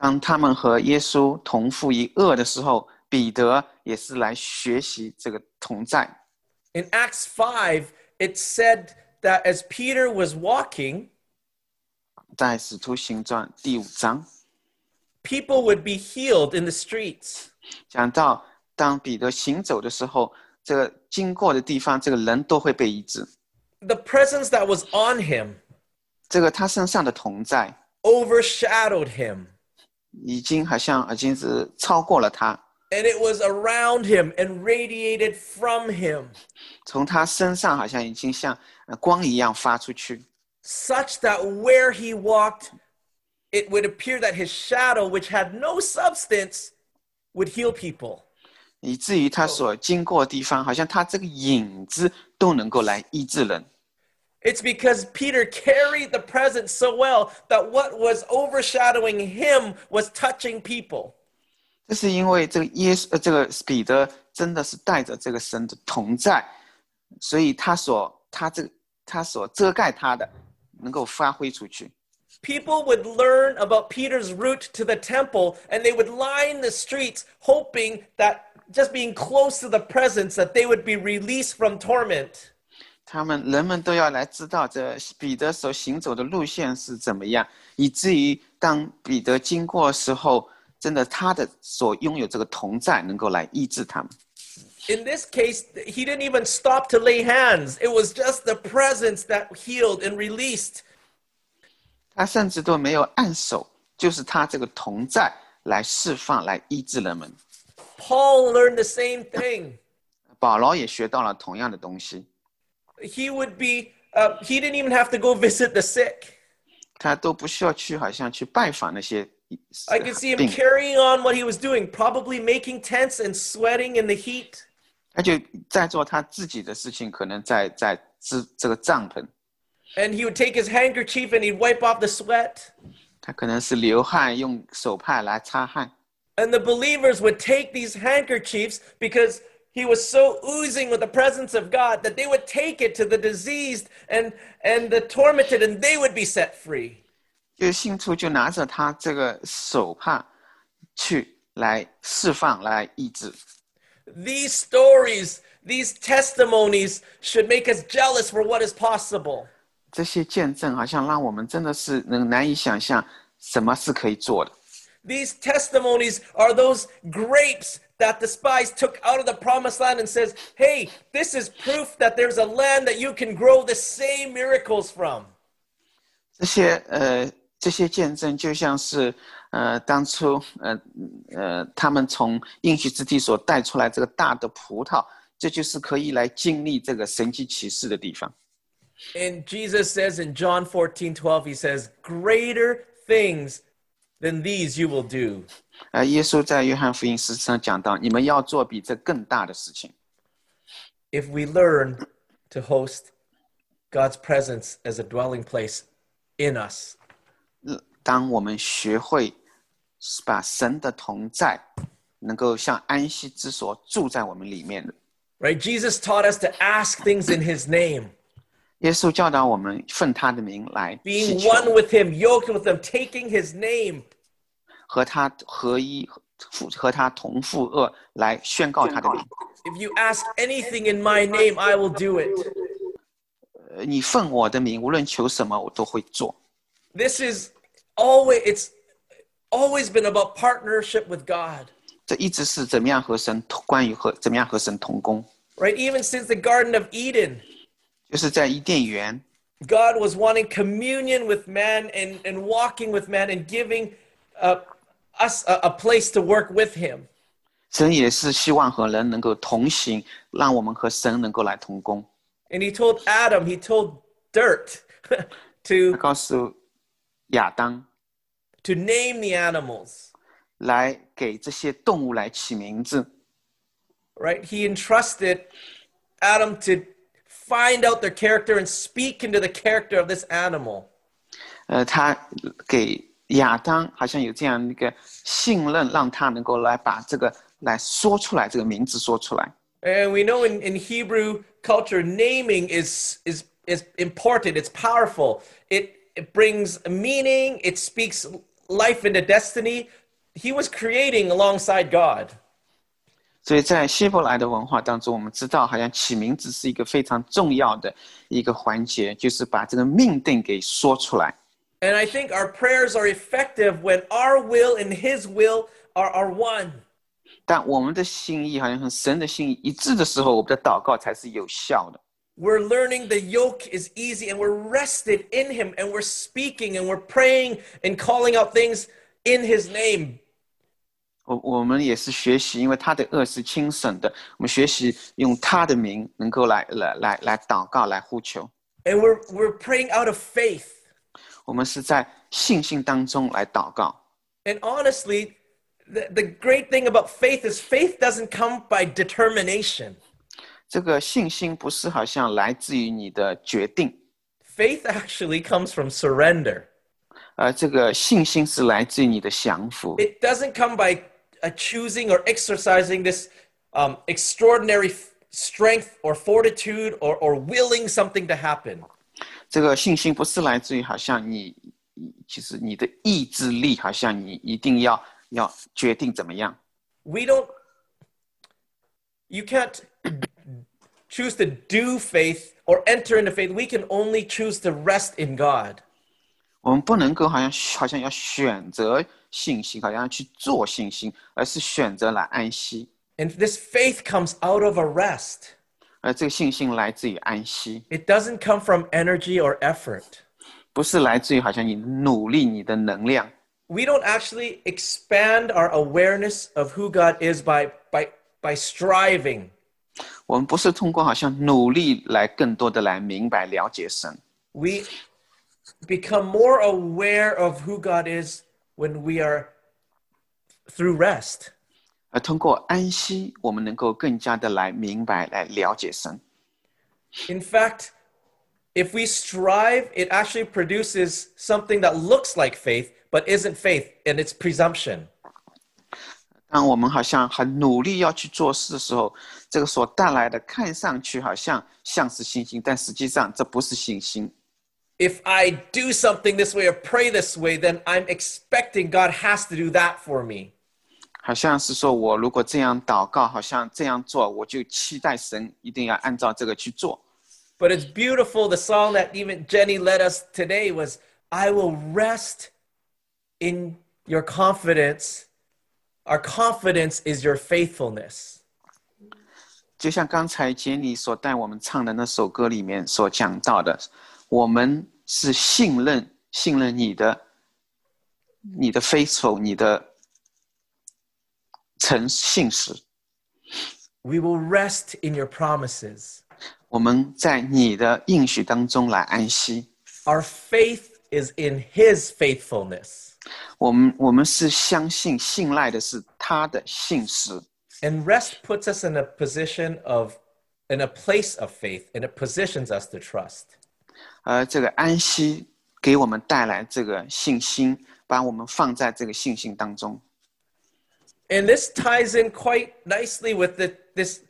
当他们和耶稣同负一轭的时候，彼得也是来学习这个同在。In Acts 5, it said that as Peter was walking, 在使徒行传第5章, people would be healed in the streets. 讲到当彼得行走的时候，这个经过的地方，这个人都会被医治。The presence that was on him, 这个他身上的同在 overshadowed him. 已经是超过了他。And it was around him and radiated from him. 从他身上好像已经像光一样发出去。Such that where he walked, it would appear that his shadow, which had no substance, would heal people. 以至于他所经过的地方，好像他这个影子都能够来医治人。It's because Peter carried the presence so well that what was overshadowing him was touching people. 这是因为这个彼得真的是带着这个神的同在，所以他所遮盖他的，能够发挥出去。People would learn about Peter's route to the temple, and they would line the streets, hoping that just being close to the presence, that they would be released from torment. 人们都要来知道这彼得所行走的路线是怎么样，以至于当彼得经过的时候，真的他的所拥有这个同在能够来医治他们。In this case, he didn't even stop to lay hands. It was just the presence that healed and released. 他甚至都没有按手，就是他这个同在来释放、来医治人们。Paul learned the same thing. 保罗也学到了同样的东西。He didn't even have to go visit the sick. 他都不需要好像去拜访那些病。I can see him carrying on what he was doing, probably making tents and sweating in the heat. 他就在做他自己的事情，可能在这个帐篷。And he would take his handkerchief and he'd wipe off the sweat. 他可能是流汗，用手帕来擦汗。And the believers would take these handkerchiefs because he was so oozing with the presence of God that they would take it to the diseased and the tormented, and they would be set free. 就信徒就拿着他这个手帕去来释放，来医治。These stories, these testimonies should make us jealous for what is possible. 这些见证好像让我们真的是能难以想象什么是可以做的。These testimonies are those grapes that the spies took out of the promised land and says, hey, this is proof that there's a land that you can grow the same miracles from. 这些见证就像是当初他们从应许之地所带出来这个大的葡萄，这就是可以来经历这个神迹奇事的地方。And Jesus says in John 14:12, he says, greater things than these you will do. 耶稣在约翰福音14章讲到，你们要做比这更大的事情。If we learn to host God's presence as a dwelling place in us. 当我们学会把神的同在能够像安息之所住在我们里面的。Right, Jesus taught us to ask things in his name. 耶稣教导我们奉他的名来祈求。Being one with him, yoked with him, taking his name. 和他合一，和他同负恶，来宣告他的名。If you ask anything in my name, I will do it. 你奉我的名，无论求什么，我都会做。This is always, it's always been about partnership with God. 这一直是怎么样和神，关于和怎么样和神同工。Right, even since the Garden of Eden. 就是在伊甸园。God was wanting communion with man and walking with man and giving us a place to work with him. 神也是希望和人能够同行，让我们和神能够来同工。And he told Adam, he told dirt to 告诉亚当 to name the animals. 来给这些动物来起名字。Right, he entrusted Adam to find out their character and speak into the character of this animal. 他给亚当好像有这样一个信任，让他能够来把这个来说出来，这个名字说出来。And we know in Hebrew culture, naming is important. It's powerful. It brings meaning. It speaks life into destiny. He was creating alongside God. 所以在希伯来的文化当中，我们知道，好像起名字是一个非常重要的一个环节，就是把这个命定给说出来。And I think our prayers are effective when our will and his will are one. 但我们的心意好像和神的心意一致的时候，我们的祷告才是有效的。We're learning the yoke is easy and we're rested in him and we're speaking and we're praying and calling out things in his name. 我们也是学习，因为他的恶是轻省的，我们学习用他的名能够来祷告，来呼求。And we're praying out of faith. 我们是在信心当中来祷告。And honestly, the great thing about faith is faith doesn't come by determination. 这个信心不是好像来自于你的决定。Faith actually comes from surrender. 这个信心是来自于你的降服。It doesn't come by choosing or exercising this extraordinary strength or fortitude or willing something to happen. 这个信心不是来自于好像你，其实你的意志力，好像你一定要决定怎么样。You can't choose to do faith or enter into faith. We can only choose to rest in God. 我们不能够好像要选择信心，好像要去做信心，而是选择来安息。And this faith comes out of a rest. 而这个信心来自于安息。It doesn't come from energy or effort. 不是来自于好像你努力你的能量。We don't actually expand our awareness of who God is by striving. 我们不是通过好像努力来更多的来明白了解神。We become more aware of who God is when we are through rest. 而通过安息，我们能够更加的来明白、来了解神。In fact, if we strive, it actually produces something that looks like faith, but isn't faith, and it's presumption. 当我们好像很努力要去做事的时候，这个所带来的看上去好像是信心，但实际上这不是信心。If I do something this way or pray this way, then I'm expecting God has to do that for me. 好像是说我如果这样祷告，好像这样做，我就期待神一定要按照这个去做。But it's beautiful. The song that even Jenny led us today was, I will rest in your confidence. Our confidence is your faithfulness. 就像刚才杰尼所带我们唱的那首歌里面所讲到的，我们是信任你的faithful，你的诚信实。We will rest in your promises. 我们在你的应许当中来安息。Our faith is in His faithfulness. 我们是相信信赖的是他的信实。And rest puts us in a position of, in a place of faith, and it positions us to trust. 这个安息给我们带来这个信心，把我们放在这个信心当中。And this ties in quite nicely with this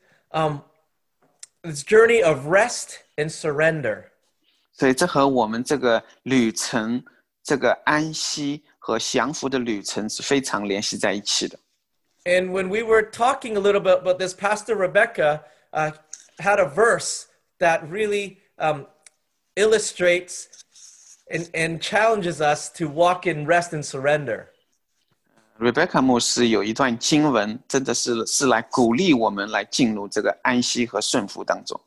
journey of rest and surrender. 所以这和我们这个旅程，这个安息和降服的旅程是非常联系在一起的。And when we were talking a little bit about this, Pastor Rebecca had a verse that really illustrates and challenges us to walk in rest and surrender. Rebecca 牧师有一段经文，真的是来鼓励我们来进入这个安息和顺服当中。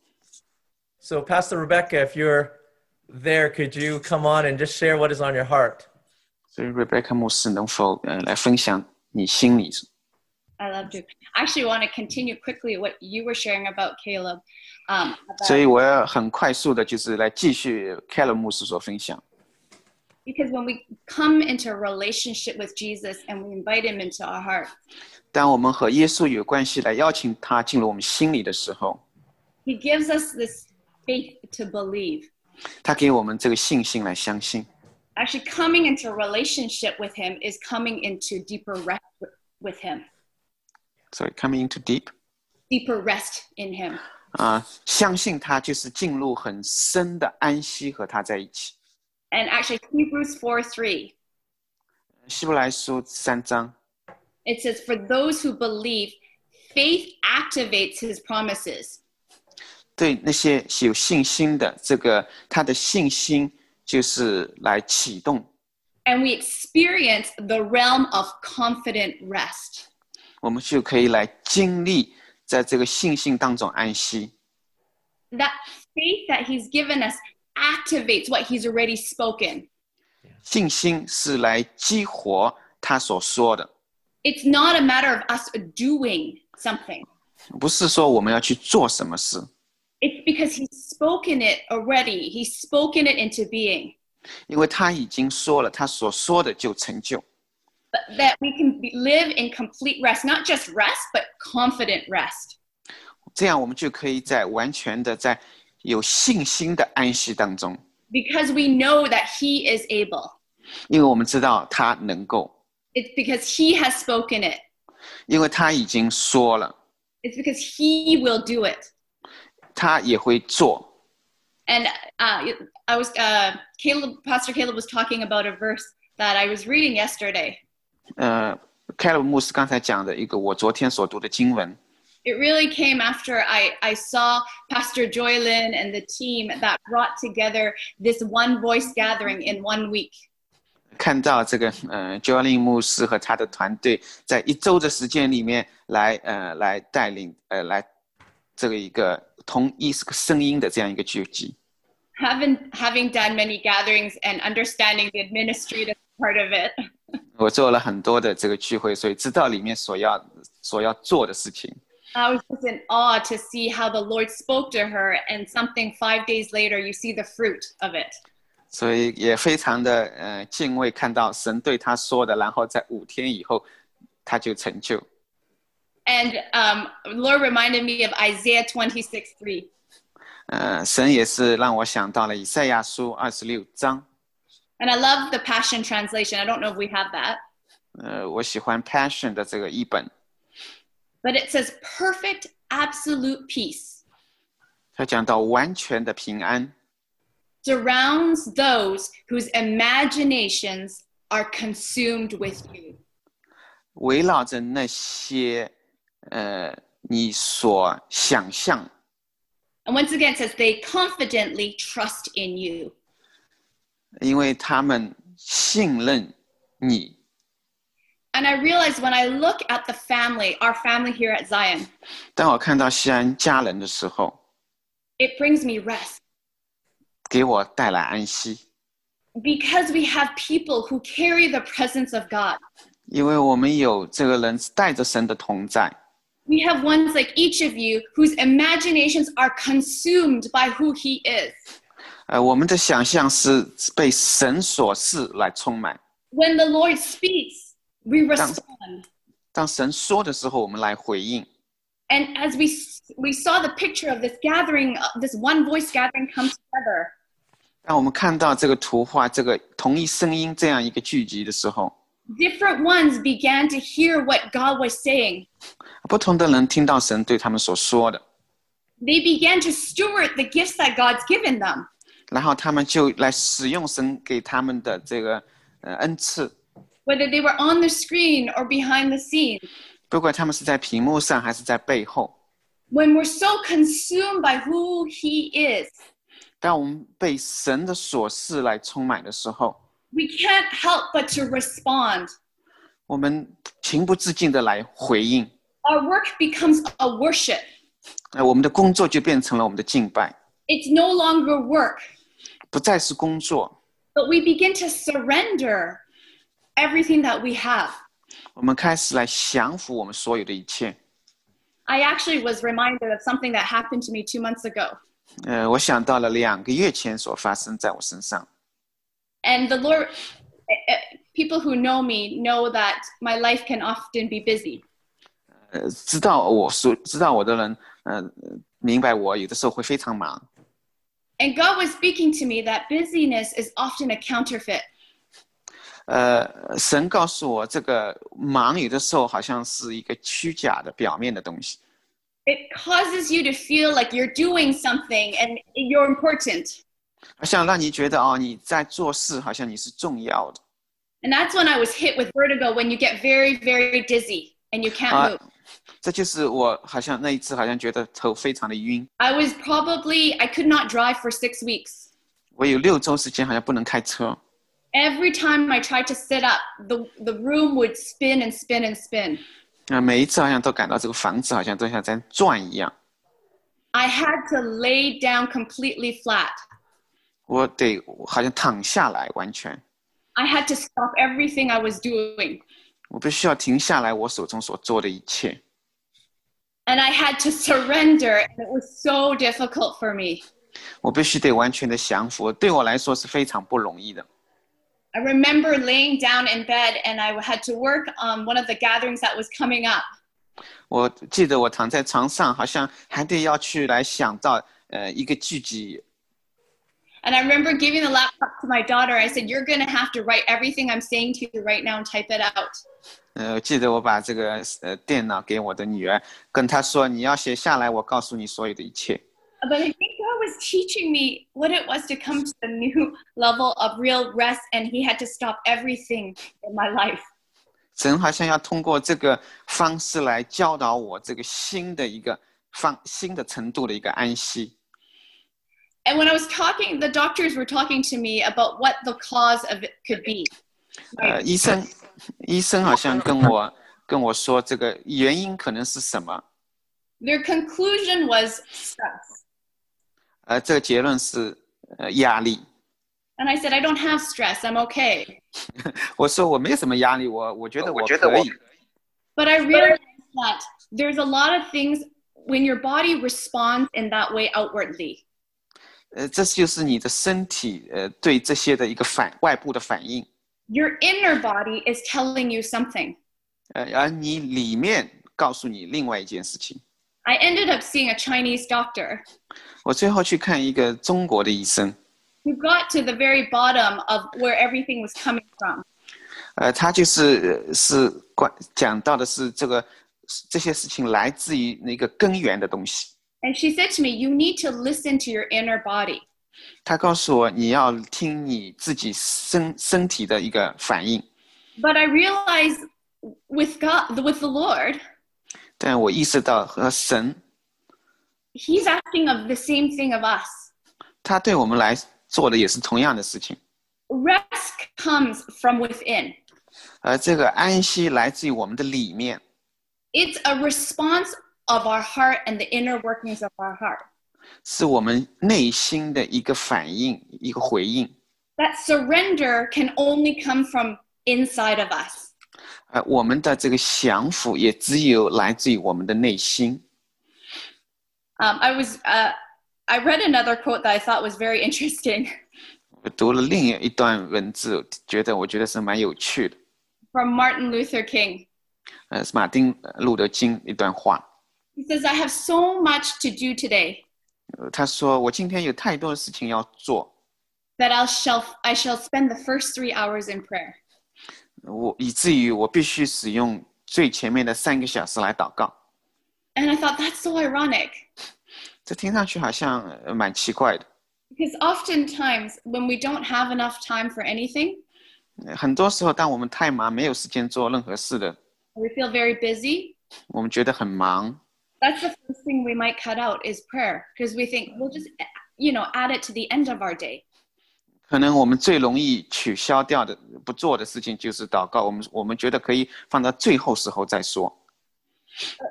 So Pastor Rebecca, if you're there, could you come on and just share what is on your heart? So Rebecca 牧师能否来分享你心里？I love to. I actually want to continue quickly what you were sharing about Caleb. 所以我要很快速的就是来继续 Caleb 牧师所分享。Because when we come into a relationship with Jesus and we invite him into our heart. 当我们和耶稣有关系来邀请他进入我们心里的时候。He gives us this faith to believe. 他给我们这个信心来相信。Actually coming into a relationship with him is coming into deeper rest with him. So coming into deeper rest in him. 相信他就是进入很深的安息和他在一起。And actually Hebrews 4:3. 希伯来书三章。It says, for those who believe, faith activates his promises. 对那些有信心的，这个他的信心就是来启动。And we experience the realm of confident rest. 我们就可以来经历在这个信心当中安息。That faith that he's given us activates what he's already spoken. 信心是来激活他所说的。It's not a matter of us doing something. 不是说我们要去做什么事。It's because he's spoken it already. He's spoken it into being. 因为他已经说了，他所说的就成就。But that we can live in complete rest, not just rest, but confident rest. 这样我们就可以在完全的在有信心的安息当中。Because we know that he is able. 因为我们知道他能够。It's because he has spoken it. 因为他已经说了。It's because he will do it. 他也会做。And I was Pastor Caleb was talking about a verse that I was reading yesterday. Caleb 牧师刚才讲的一个我昨天所读的经文。It really came after I saw Pastor Joylyn and the team that brought together this one voice gathering in 1 week. 看到这个Joylyn 牧师和他的团队在一周的时间里面来带领来这个一个同一个声音的这样一个聚集。Having done many gatherings and understanding the administrative part of it. 我做了很多的这个聚会，所以知道里面所要做的事情。I was just in awe to see how the Lord spoke to her, and something 5 days later, you see the fruit of it. 所以也非常的敬畏，看到神对她说的，然后在5天以后，她就成就。And Lord reminded me of Isaiah 26:3. 神也是让我想到了以赛亚书26章。And I love the Passion translation. I don't know if we have that. 我喜欢 Passion 的这个译本。But it says perfect absolute peace. 它讲到完全的平安。Surrounds those whose imaginations are consumed with you. 围绕着那些你所想象 And once again, it says they confidently trust in you. 因为他们信任你。 And I realized when I look at the family, our family here at Zion, 当我看到西安家人的时候, it brings me rest. 给我带来安息。 Because we have people who carry the presence of God. 因为我们有这个人带着神的同在。 We have ones like each of you whose imaginations are consumed by who he is. 我们的想象是被神所赐来充满。 When the Lord speaks, we respond. 当神说的时候，我们来回应。 And as we saw the picture of this gathering, this one voice gathering come together. 当我们看到这个图画，这个同一声音这样一个聚集的时候。 Different ones began to hear what God was saying. 不同的人听到神对他们所说的。 They began to steward the gifts that God's given them. 然后他们就来使用神给他们的这个恩赐。 Whether they were on the screen or behind the scenes. 不管他们是在屏幕上还是在背后。 When we're so consumed by who He is. 当我们被神的琐事来充满的时候。 We can't help but to respond. 我们情不自禁地来回应。 Our work becomes a worship. 我们的工作就变成了我们的敬拜。 It's no longer work. 不再是工作。 But we begin to surrender everything that we have. 我们开始来降服我们所有的一切。 I actually was reminded of something that happened to me 2 months ago. 我想到了2个月前所发生在我身上。 And the Lord, people who know me know that my life can often be busy. 知道我的人明白我有的时候会非常忙。 And God was speaking to me that busyness is often a counterfeit. 神告诉我这个忙有的时候好像是一个虚假的表面的东西。 It causes you to feel like you're doing something and you're important. 好像让你觉得，你在做事，好像你是重要的。 And that's when I was hit with vertigo, when you get very, very dizzy and you can't move. 这就是我好像那一次觉得头非常的晕。 I could not drive for 6 weeks. 我有6周时间好像不能开车。 Every time I tried to sit up, the room would spin and spin and spin. 每一次好像都感到这个房子好像都像在转一样。 I had to lay down completely flat. 我好像躺下来完全。 I had to stop everything I was doing. 我必须要停下来我手中所做的一切。 And I had to surrender, and it was so difficult for me. 我必须得完全的降服，对我来说是非常不容易的。 I remember laying down in bed, and I had to work on one of the gatherings that was coming up. 我记得我躺在床上，好像还得要去来想到一个聚集。 And I remember giving the laptop to my daughter. I said, "You're going to have to write everything I'm saying to you right now and type it out." 我记得我把这个电脑给我的女儿，跟她说，你要写下来我告诉你所有的一切。 But I think God was teaching me what it was to come to a new level of real rest, and He had to stop everything in my life. 神好像要通过这个方式来教导我这个新的程度的一个安息。 And when I was talking, the doctors were talking to me about what the cause of it could be. 医生好像跟我说这个原因可能是什么。 Their conclusion was stress. 这个结论是压力。 And I said, "I don't have stress. I'm okay." 我说我没什么压力，我觉得我可以。 But I realized that there's a lot of things when your body responds in that way outwardly. 这就是你的身体对这些的一个外部的反应。 Your inner body is telling you something. 而你里面告诉你另外一件事情。 I ended up seeing a Chinese doctor. 我最后去看一个中国的医生。 Who got to the very bottom of where everything was coming from. 他讲到的是这些事情来自于那个根源的东西。 And she said to me, "You need to listen to your inner body." 她告诉我，你要听你自己身体的一个反应。 But I realized with God, with the Lord. 但我意识到和神。He's asking of the same thing of us. 他对我们来做的也是同样的事情。Rest comes from within. 这个安息来自于我们的里面。It's a response of our heart and the inner workings of our heart. 是我们内心的一个反应，一个回应。That surrender can only come from inside of us. 我们的这个降服也只有来自于我们的内心。I read another quote that I thought was very interesting. 我读了另一段文字，我觉得是蛮有趣的。From Martin Luther King. 是马丁路德金一段话。He says, "I have so much to do today." 他说，我今天有太多的事情要做。That I shall spend the first 3 hours in prayer. 以至于我必须使用最前面的3个小时来祷告。And I thought that's so ironic. 这听上去好像蛮奇怪的。Because oftentimes when we don't have enough time for anything, 很多时候当我们太忙没有时间做任何事的。We feel very busy. 我们觉得很忙。That's the first thing we might cut out is prayer, because we think we'll just, add it to the end of our day. 可能我们最容易取消掉的不做的事情就是祷告，我们觉得可以放到最后时候再说。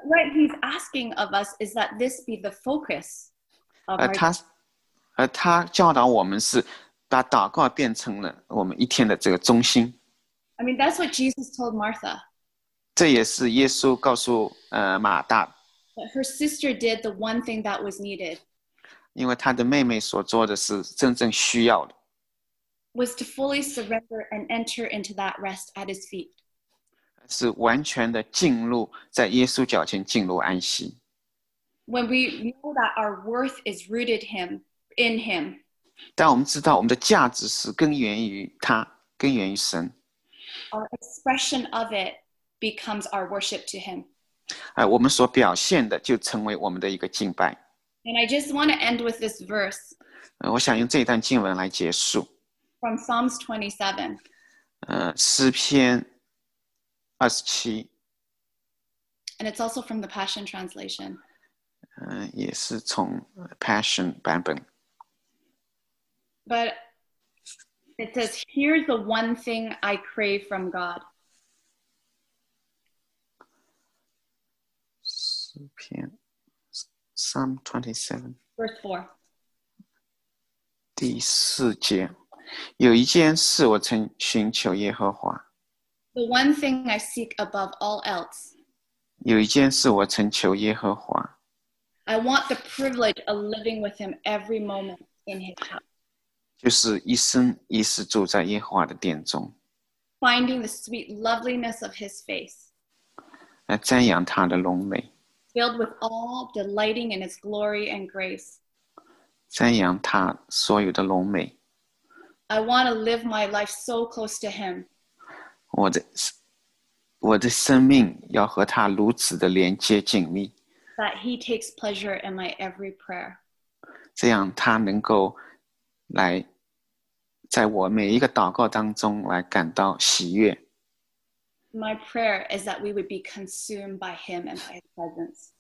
What he's asking of us is that this be the focus of our day. 他教导我们是把祷告变成了我们一天的这个中心。I mean, that's what Jesus told Martha. 这也是耶稣告诉马大。But her sister did the one thing that was needed. 因为她的妹妹所做的是真正需要的。Was to fully surrender and enter into that rest at his feet. 是完全的进入在耶稣脚前进入安息。When we know that our worth is rooted in him. 当我们知道我们的价值是根源于他，根源于神。Our expression of it becomes our worship to him. 我们所表现的就成为我们的一个敬拜。And I just want to end with this verse. 我想用这一段经文来结束。From Psalms 27. 诗篇27. And it's also from the Passion Translation. 也是从 Passion 版本。But it says, "Here's the one thing I crave from God." 诗篇 Psalm 27. Verse 4. 第四节。有一件事我曾寻求耶和华。The one thing I seek above all else. 有一件事我曾求耶和华。I want the privilege of living with him every moment in his house. 就是一生一世住在耶和华的殿中。Finding the sweet loveliness of his face. 来瞻仰他的荣美。Filled with all, delighting in his glory and grace. 瞻仰他所有的荣美。I want to live my life so close to him. 我的生命要和他如此的连接紧密。That he takes pleasure in my every prayer. 这样他能够来在我每一个祷告当中来感到喜悦。My prayer is that we would be consumed by him and by his presence.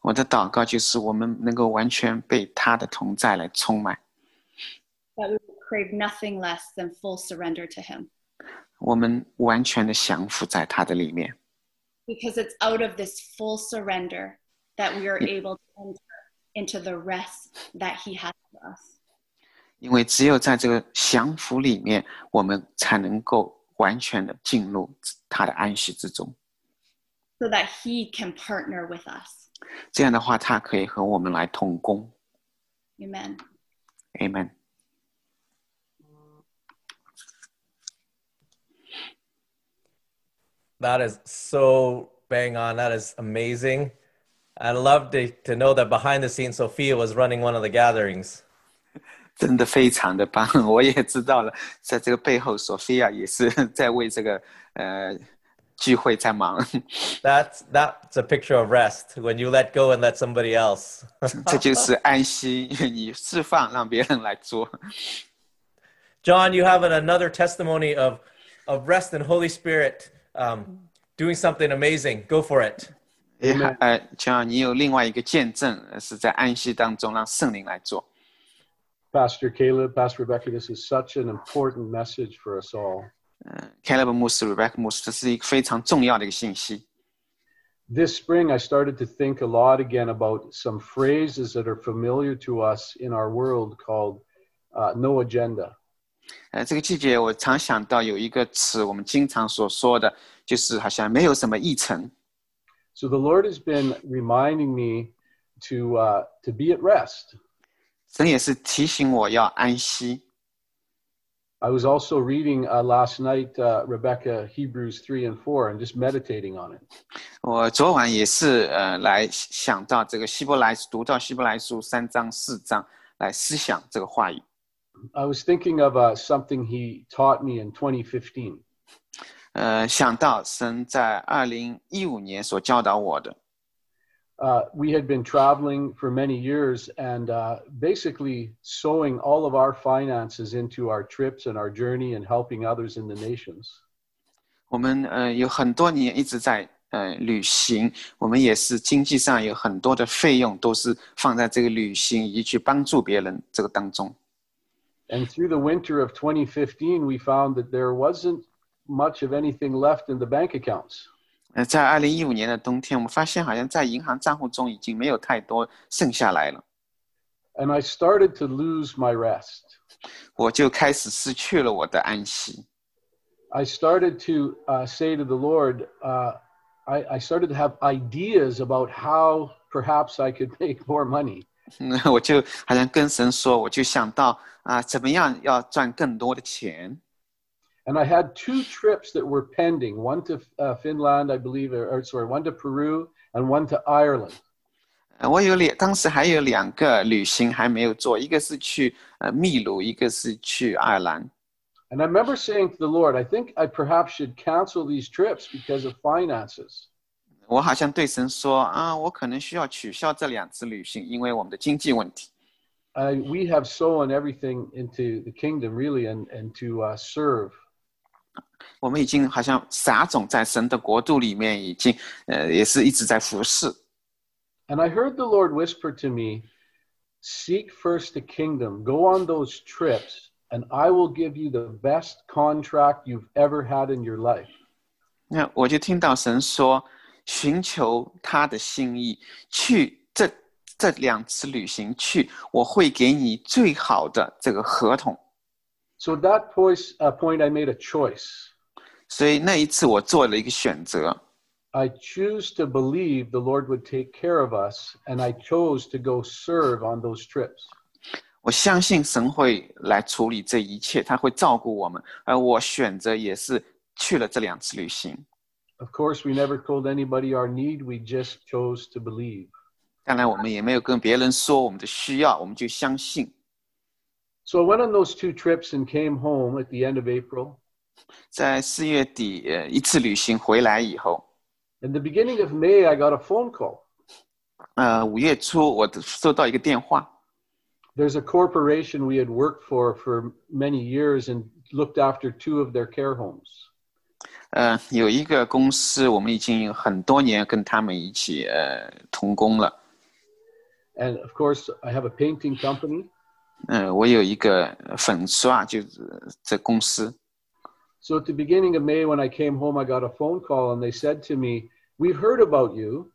我的祷告就是我们能够完全被他的同在来充满。That we would crave nothing less than full surrender to him. 我们完全的降服在他的里面。Because it's out of this full surrender that we are able to enter into the rest that he has for us. 因为只有在这个降服里面，我们才能够完全的进入他的安息之中。So that he can partner with us. 这样的话，他可以和我们来同工。Amen. Amen. That is so bang on. That is amazing. I love to know that behind the scenes, Sophia was running one of the gatherings. 真的非常的棒，我也知道了，在这个背后，Sophia也是在为这个聚会在忙。That's a picture of rest when you let go and let somebody else. 这就是安息，你释放，让别人来做。John, you have another testimony of rest and Holy Spirit doing something amazing. Go for it. 也像你有另外一个见证是在安息当中让圣灵来做。Pastor Caleb, Pastor Rebecca, this is such an important message for us all. Caleb 牧师 Rebecca 牧师，这是一个非常重要的一个信息。This spring, I started to think a lot again about some phrases that are familiar to us in our world called no agenda. 这个季节我常想到有一个词我们经常所说的就是好像没有什么议程。So the Lord has been reminding me to be at rest. 神也是提醒我要安息。I was also reading last night, Rebecca, Hebrews 3 and 4, and just meditating on it. 我昨晚也是来想到这个希伯来读到希伯来书三章四章来思想这个话语。I was thinking of something he taught me in 2015. 想到神在2015年所教导我的。We had been traveling for many years and basically sowing all of our finances into our trips and our journey and helping others in the nations. 我们有很多年一直在旅行，我们也是经济上有很多的费用都是放在这个旅行以及去帮助别人这个当中。And through the winter of 2015, we found that there wasn't much of anything left in the bank accounts. 在2015年的冬天，我们发现好像在银行账户中已经没有太多剩下来了。And I started to lose my rest. 我就开始失去了我的安息。I started to say to the Lord, I started to have ideas about how perhaps I could make more money. 我就好像跟神说，我就想到怎么样要赚更多的钱。And I had two trips that were pending, one to Finland, I believe, one to Peru, and one to Ireland. 当时还有两个旅行还没有做，一个是去秘鲁，一个是去爱尔兰。And I remember saying to the Lord, I think I perhaps should cancel these trips because of finances. 我好像对神说，我可能需要取消这两次旅行，因为我们的经济问题。We have sown everything into the kingdom, really, and to serve. 我们已经好像撒种在神的国度里面，已经也是一直在服侍。And I heard the Lord whisper to me, "Seek first the kingdom. Go on those trips, and I will give you the best contract you've ever had in your life." 那我就听到神说，寻求他的心意，去这两次旅行去，我会给你最好的这个合同。So at that point, I made a choice. 所以那一次我做了一个选择。I choose to believe the Lord would take care of us, and I chose to go serve on those trips. 我相信神会来处理这一切，他会照顾我们。而我选择也是去了这两次旅行。Of course, we never told anybody our need. We just chose to believe. 当然我们也没有跟别人说我们的需要，我们就相信。So I went on those two trips and came home at the end of April. 在4月底一次旅行回来以后。In the beginning of May, I got a phone call. 5月初我收到一个电话。There's a corporation we had worked for many years and looked after two of their care homes. 有一个公司我们已经有很多年跟他们一起同工了。And of course, I have a painting company. 我有一个粉刷，就是这公司。So at the beginning of May, when I came home, I got a phone call, and they said to me, "We've heard about you."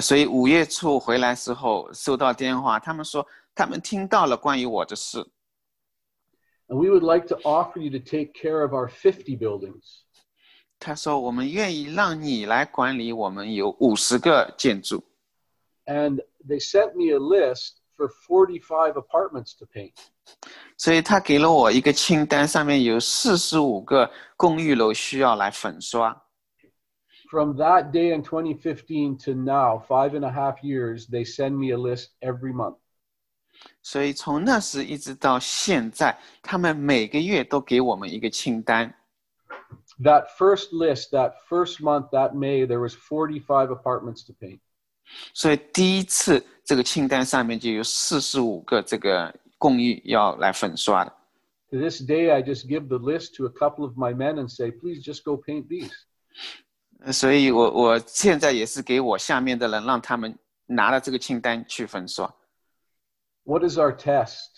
所以五月初回来时候收到电话，他们说他们听到了关于我的事。And we would like to offer you to take care of our 50 buildings. 他说我们愿意让你来管理我们有50个建筑。And they sent me a list for 45 apartments to paint. 所以他给了我一个清单，上面有45个公寓楼需要来粉刷。From that day in 2015 to now, 5.5 years, they send me a list every month. 所以从那时一直到现在，他们每个月都给我们一个清单。That first list, that first month, that May, there was 45 apartments to paint. 所以第一次这个清单上面就有45个这个公寓要来粉刷的。To this day, I just give the list to a couple of my men and say, please just go paint these. 所以我现在也是给我下面的人，让他们拿了这个清单去分说。What is our test?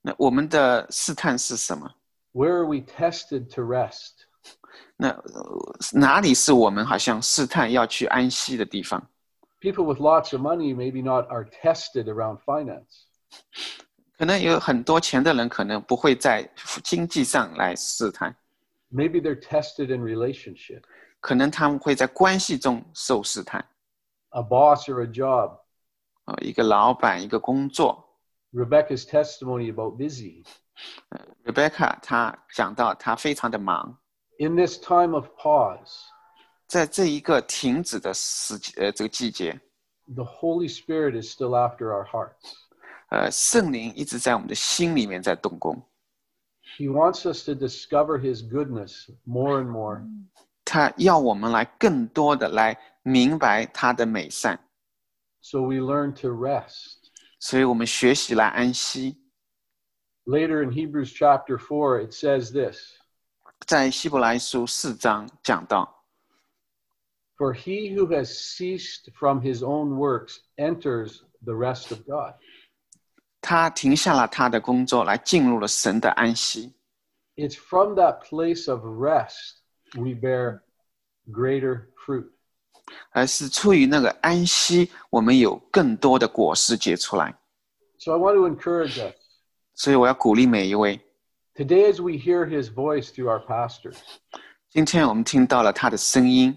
那我们的试探是什么？ Where are we tested to rest? 那哪里是我们好像试探要去安息的地方 ？People with lots of money maybe not are tested around finance. 可能有很多钱的人可能不会在经济上来试探。Maybe they're tested in relationship. 可能他们会在关系中受试探。A boss or a job. 一个老板，一个工作。Rebecca's testimony about busy. Rebecca 她讲到她非常的忙。In this time of pause. 在这一个停止的这个季节。The Holy Spirit is still after our hearts. 圣灵一直在我们的心里面在动工。He wants us to discover His goodness more and more. 他要我们来更多的来明白他的美善。So we learn to rest. 所以我们学习来安息。Later in Hebrews chapter 4, it says this. 在希伯来书4章讲到 For he who has ceased from his own works enters the rest of God. 他停下了他的工作来进入了神的安息。It's from that place of rest we bear greater fruit. 而是出于那个安息我们有更多的果实结出来。So I want to encourage us. 所以我要鼓励每一位。Today as we hear his voice through our pastors. 今天我们听到了他的声音。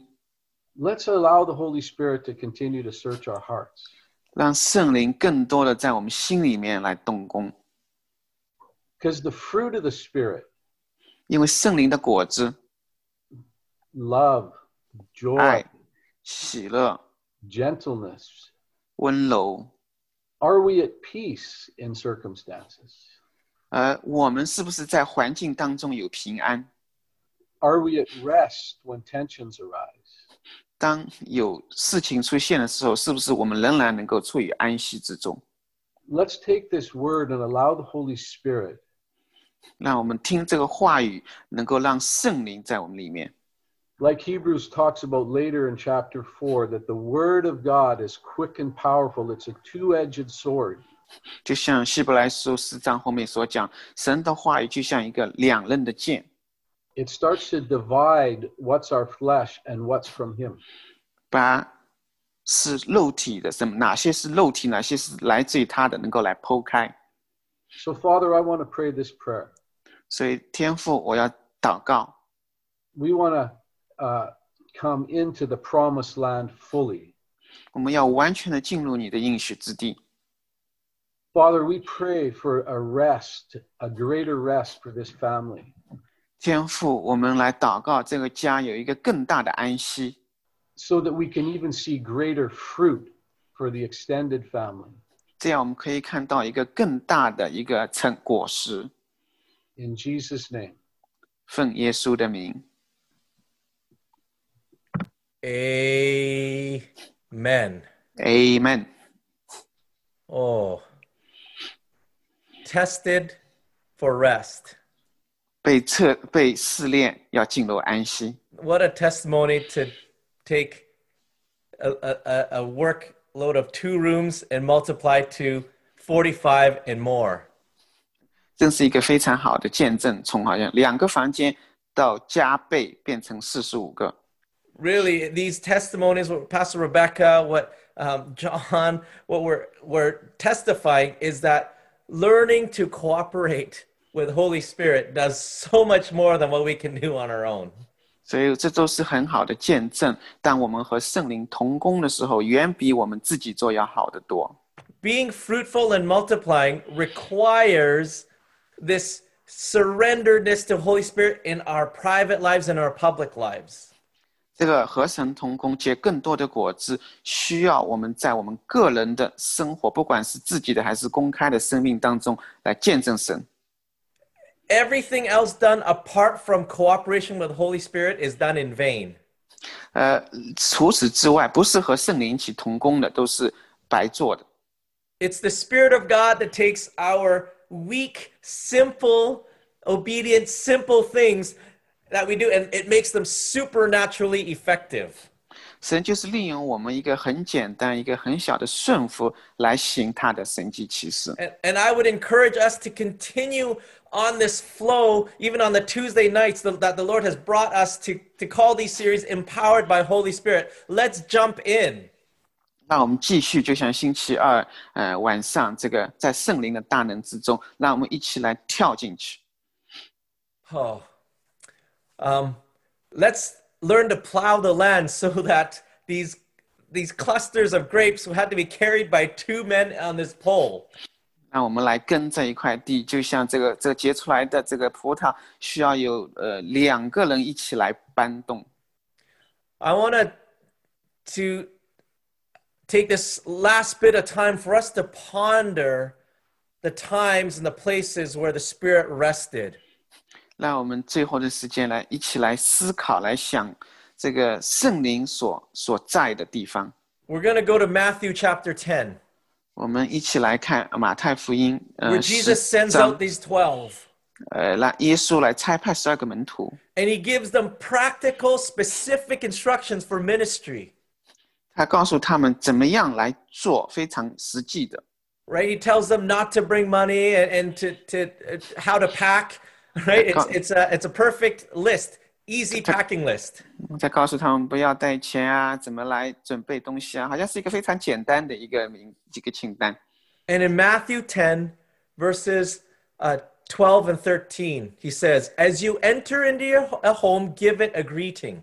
Let's allow the Holy Spirit to continue to search our hearts. 让圣灵更多的在我们心里面来动工。Because the fruit of the Spirit. 因为圣灵的果子。Love, joy, 爱，喜乐 gentleness, 温柔 Are we at peace in circumstances? 我们是不是在环境当中有平安 Are we at rest when tensions arise? 当有事情出现的时候，是不是我们仍然能够处于安息之中 Let's take this word and allow the Holy Spirit. 让我们听这个话语，能够让圣灵在我们里面Like Hebrews talks about later in chapter 4, that the word of God is quick and powerful. It's a two-edged sword. 就像希伯来书4章后面所讲，神的话语就像一个两刃的剑。It starts to divide what's our flesh and what's from Him. 把是肉体的什么，哪些是肉体，哪些是来自于他的，能够来剖开。So Father, I want to pray this prayer. 所以天父，我要祷告。We want to come into the promised land fully. 我们要完全地进入你的应许之地。Father, we pray for a rest, a greater rest for this family. 天父，我们来祷告，这个家有一个更大的安息。So that we can even see greater fruit for the extended family. 这样我们可以看到一个更大的一个成果实。In Jesus' name. 奉耶稣的名。Amen. Amen. Oh, tested for rest. 被试炼要进入安息。What a testimony to take a workload of 2 rooms and multiply to 45 and more. 真是一个非常好的见证，从好像2个房间到加倍变成45个。Really, these testimonies, what Pastor Rebecca, what John, what we're testifying is that learning to cooperate with Holy Spirit does so much more than what we can do on our own. 所以这都是很好的见证，当我们和圣灵同工的时候，远比我们自己做要好得多。Being fruitful and multiplying requires this surrenderedness to Holy Spirit in our private lives and our public lives.这个和神同工结更多的果子，需要我们在我们个人的生活，不管是自己的还是公开的生命当中来见证神。Everything else done apart from cooperation with the Holy Spirit is done in vain. 除此之外，不是和圣灵一起同工的，都是白做的。It's the Spirit of God that takes our weak, simple, obedient, simple things that we do, and it makes them supernaturally effective. 神就是利用我们一个很简单、一个很小的顺服来行他的神迹奇事。And I would encourage us to continue on this flow, even on the Tuesday nights that the Lord has brought us to call these series Empowered by Holy Spirit. Let's jump in. 让我们继续，就像星期二晚上这个在圣灵的大能之中，让我们一起来跳进去。Oh, let's learn to plow the land so that these clusters of grapes had to be carried by two men on this pole. 那我们来耕这一块地，就像这个结出来的这个葡萄，需要有两个人一起来搬动。I wanted to take this last bit of time for us to ponder the times and the places where the Spirit rested. 让我们最后的时间来一起来思考，来想这个圣灵所在的地方。We're going to go to Matthew chapter 10. 我们一起来看马太福音Where Jesus sends out these 12. 让耶稣来差派12个门徒。And he gives them practical, specific instructions for ministry. 他告诉他们怎么样来做非常实际的。Right, he tells them not to bring money and to how to pack. Right, it's a perfect list, easy packing list. 他告诉他们不要带钱啊，怎么来准备东西啊，好像是一个非常简单的一个清单。And in Matthew 10 verses 12 and 13, he says, "As you enter into a home, give it a greeting."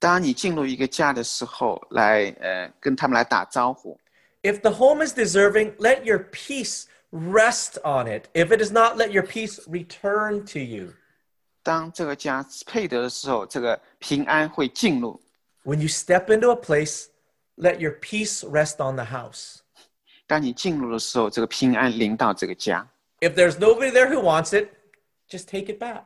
当你进入一个家的时候，来跟他们来打招呼。If the home is deserving, let your peace rest on it. If it is not, let your peace return to you. 当这个家配得的时候，这个平安会进入。When you step into a place, let your peace rest on the house. 当你进入的时候，这个平安临到这个家。If there's nobody there who wants it, just take it back.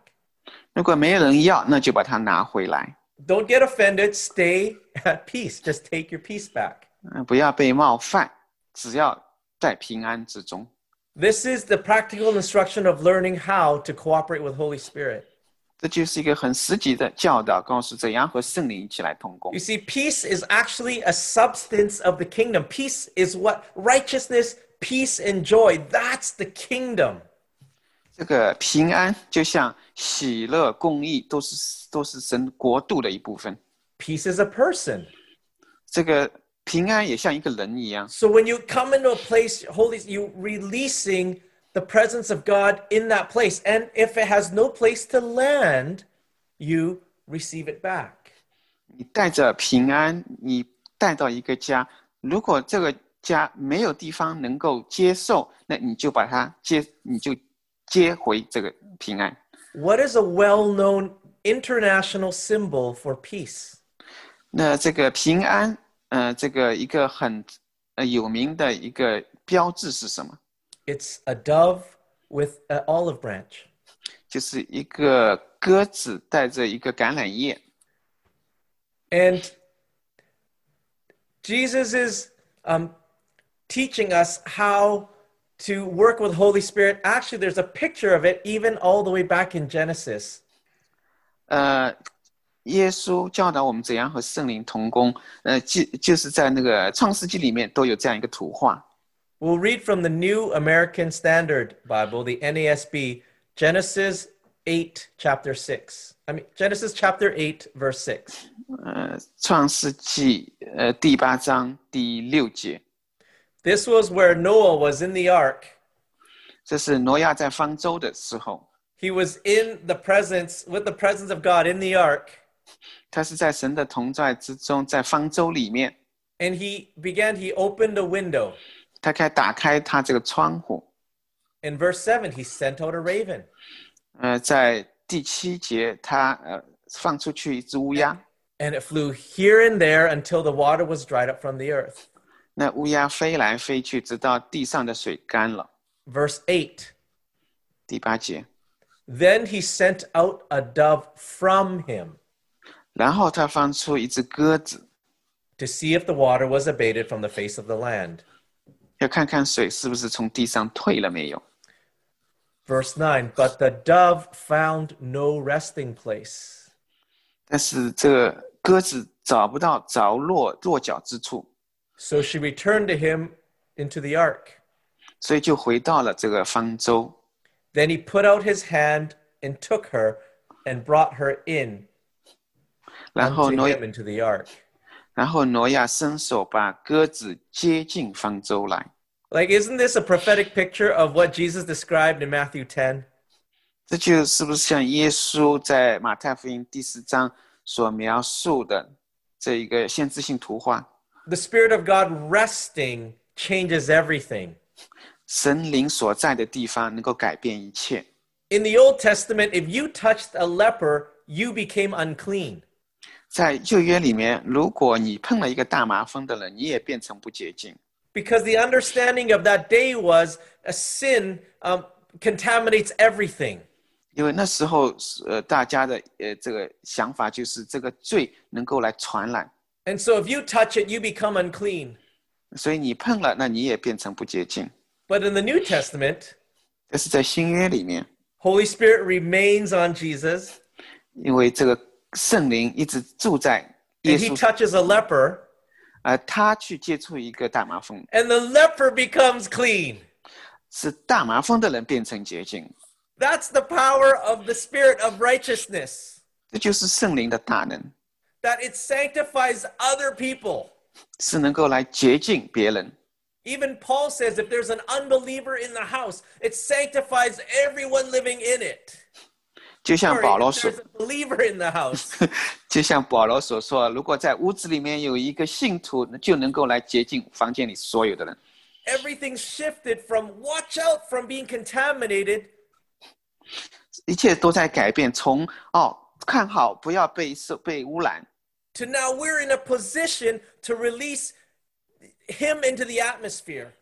如果没有人要，那就把它拿回来。Don't get offended, stay at peace. Just take your peace back. 不要被冒犯，只要在平安之中。This is the practical instruction of learning how to cooperate with Holy Spirit. 这就是一个很实际的教导，告诉怎样和圣灵一起来同工。You see, peace is actually a substance of the kingdom. Peace is what righteousness, peace, and joy. That's the kingdom. 这个平安就像喜乐、公义，都是神国度的一部分。Peace is a person. 这个平安也像一个人一样。So when you come into a place, you releasing the presence of God in that place, and if it has no place to land, you receive it back. 你带着平安，你带到一个家，如果这个家没有地方能够接受，那你就把它接回这个平安。What is a well-known international symbol for peace? 那这个平安，这个一个很有名的一个标志是什么？ It's a dove with an olive branch. 就是一个鸽子带着一个橄榄叶。And Jesus is teaching us how to work with Holy Spirit. Actually, there's a picture of it even all the way back in Genesis. 耶稣教导我们怎样和圣灵同工，就是在那个创世纪里面都有这样一个图画。We'll read from the New American Standard Bible, the NASB, Genesis chapter 8 verse 6. 创世纪第8章第6节。This was where Noah was in the ark. 这是挪亚在方舟的时候。He was with the presence of God in the ark. 他是在神的同在之中，在方舟里面。And he opened a window. 他打开他这个窗户。In verse 7, he sent out a raven. 在第7节，他放出去一只乌鸦。And it flew here and there until the water was dried up from the earth. 那乌鸦飞来飞去，直到地上的水干了。Verse 8. 第8节。Then he sent out a dove from him. 然后他放出一只鸽子。To see if the water was abated from the face of the land. 要看看水是不是从地上退了没有。Verse 9, but the dove found no resting place. 但是这个鸽子找不到着落落脚之处。So she returned to him into the ark. 所以就回到了这个方舟。Then he put out his hand and took her and brought her in. 然后挪 him into the ark. 然后挪亚伸手把鸽子接进方舟来。Like, isn't this a prophetic picture of what Jesus described in Matthew 10? 这就是不是像耶稣在马太福音第10章所描述的这一个先知性图画。The Spirit of God resting changes everything. 神灵所在的地方能够改变一切。In the Old Testament, if you touched a leper, you became unclean. 在旧约里面，如果你碰了一个大麻风的人，你也变成不洁净。Because the understanding of that day was a sin contaminates everything. 因为那时候大家的这个想法就是这个罪能够来传染。And so if you touch it, you become unclean. 所以你碰了，那你也变成不洁净。But in the New Testament, 但是在新约里面 Holy Spirit remains on Jesus. 因为这个圣灵一直住在耶稣。And he touches a leper.他去接触一个大麻风 And the leper becomes clean. 是大麻风的人变成洁净 That's the power of the spirit of righteousness. 这就是圣灵的大能 That it sanctifies other people. 是能够来洁净别人 Even Paul says if there's an unbeliever in the house, it sanctifies everyone living in it. 就像保罗说 就像保罗所说，如果在屋子里面有一个信徒，就能够来洁净房间里所有的人。Everything shifted from watch out from being contaminated. 一切都在改变，从看好不要被污染。To now we're in a position to release him into the atmosphere.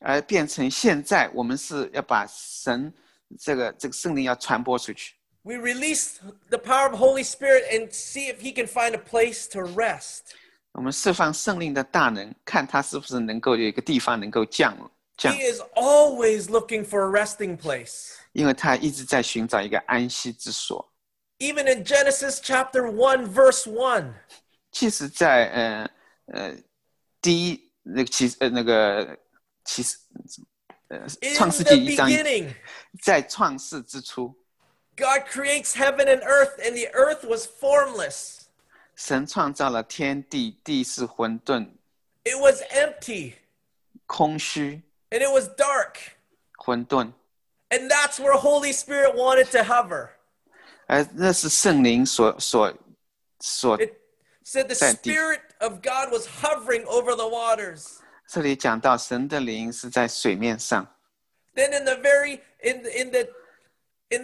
而变成现在我们是要把神这个圣灵要传播出去。We release the power of Holy Spirit and see if he can find a place to rest. 我们释放圣灵的大能，看他是不是能够有一个地方能够降。He is always looking for a resting place. 因为他一直在寻找一个安息之所。Even in Genesis chapter 1 verse 1. 其实在创世纪1章，在创世之初。God creates heaven and earth, and the earth was formless. 神创造了天地，地是混沌。It was empty. 空虚。And it was dark. 混沌。And that's where Holy Spirit wanted to hover. 那是圣灵所 It said the Spirit of God was hovering over the waters. 这里讲到神的灵是在水面上。Then in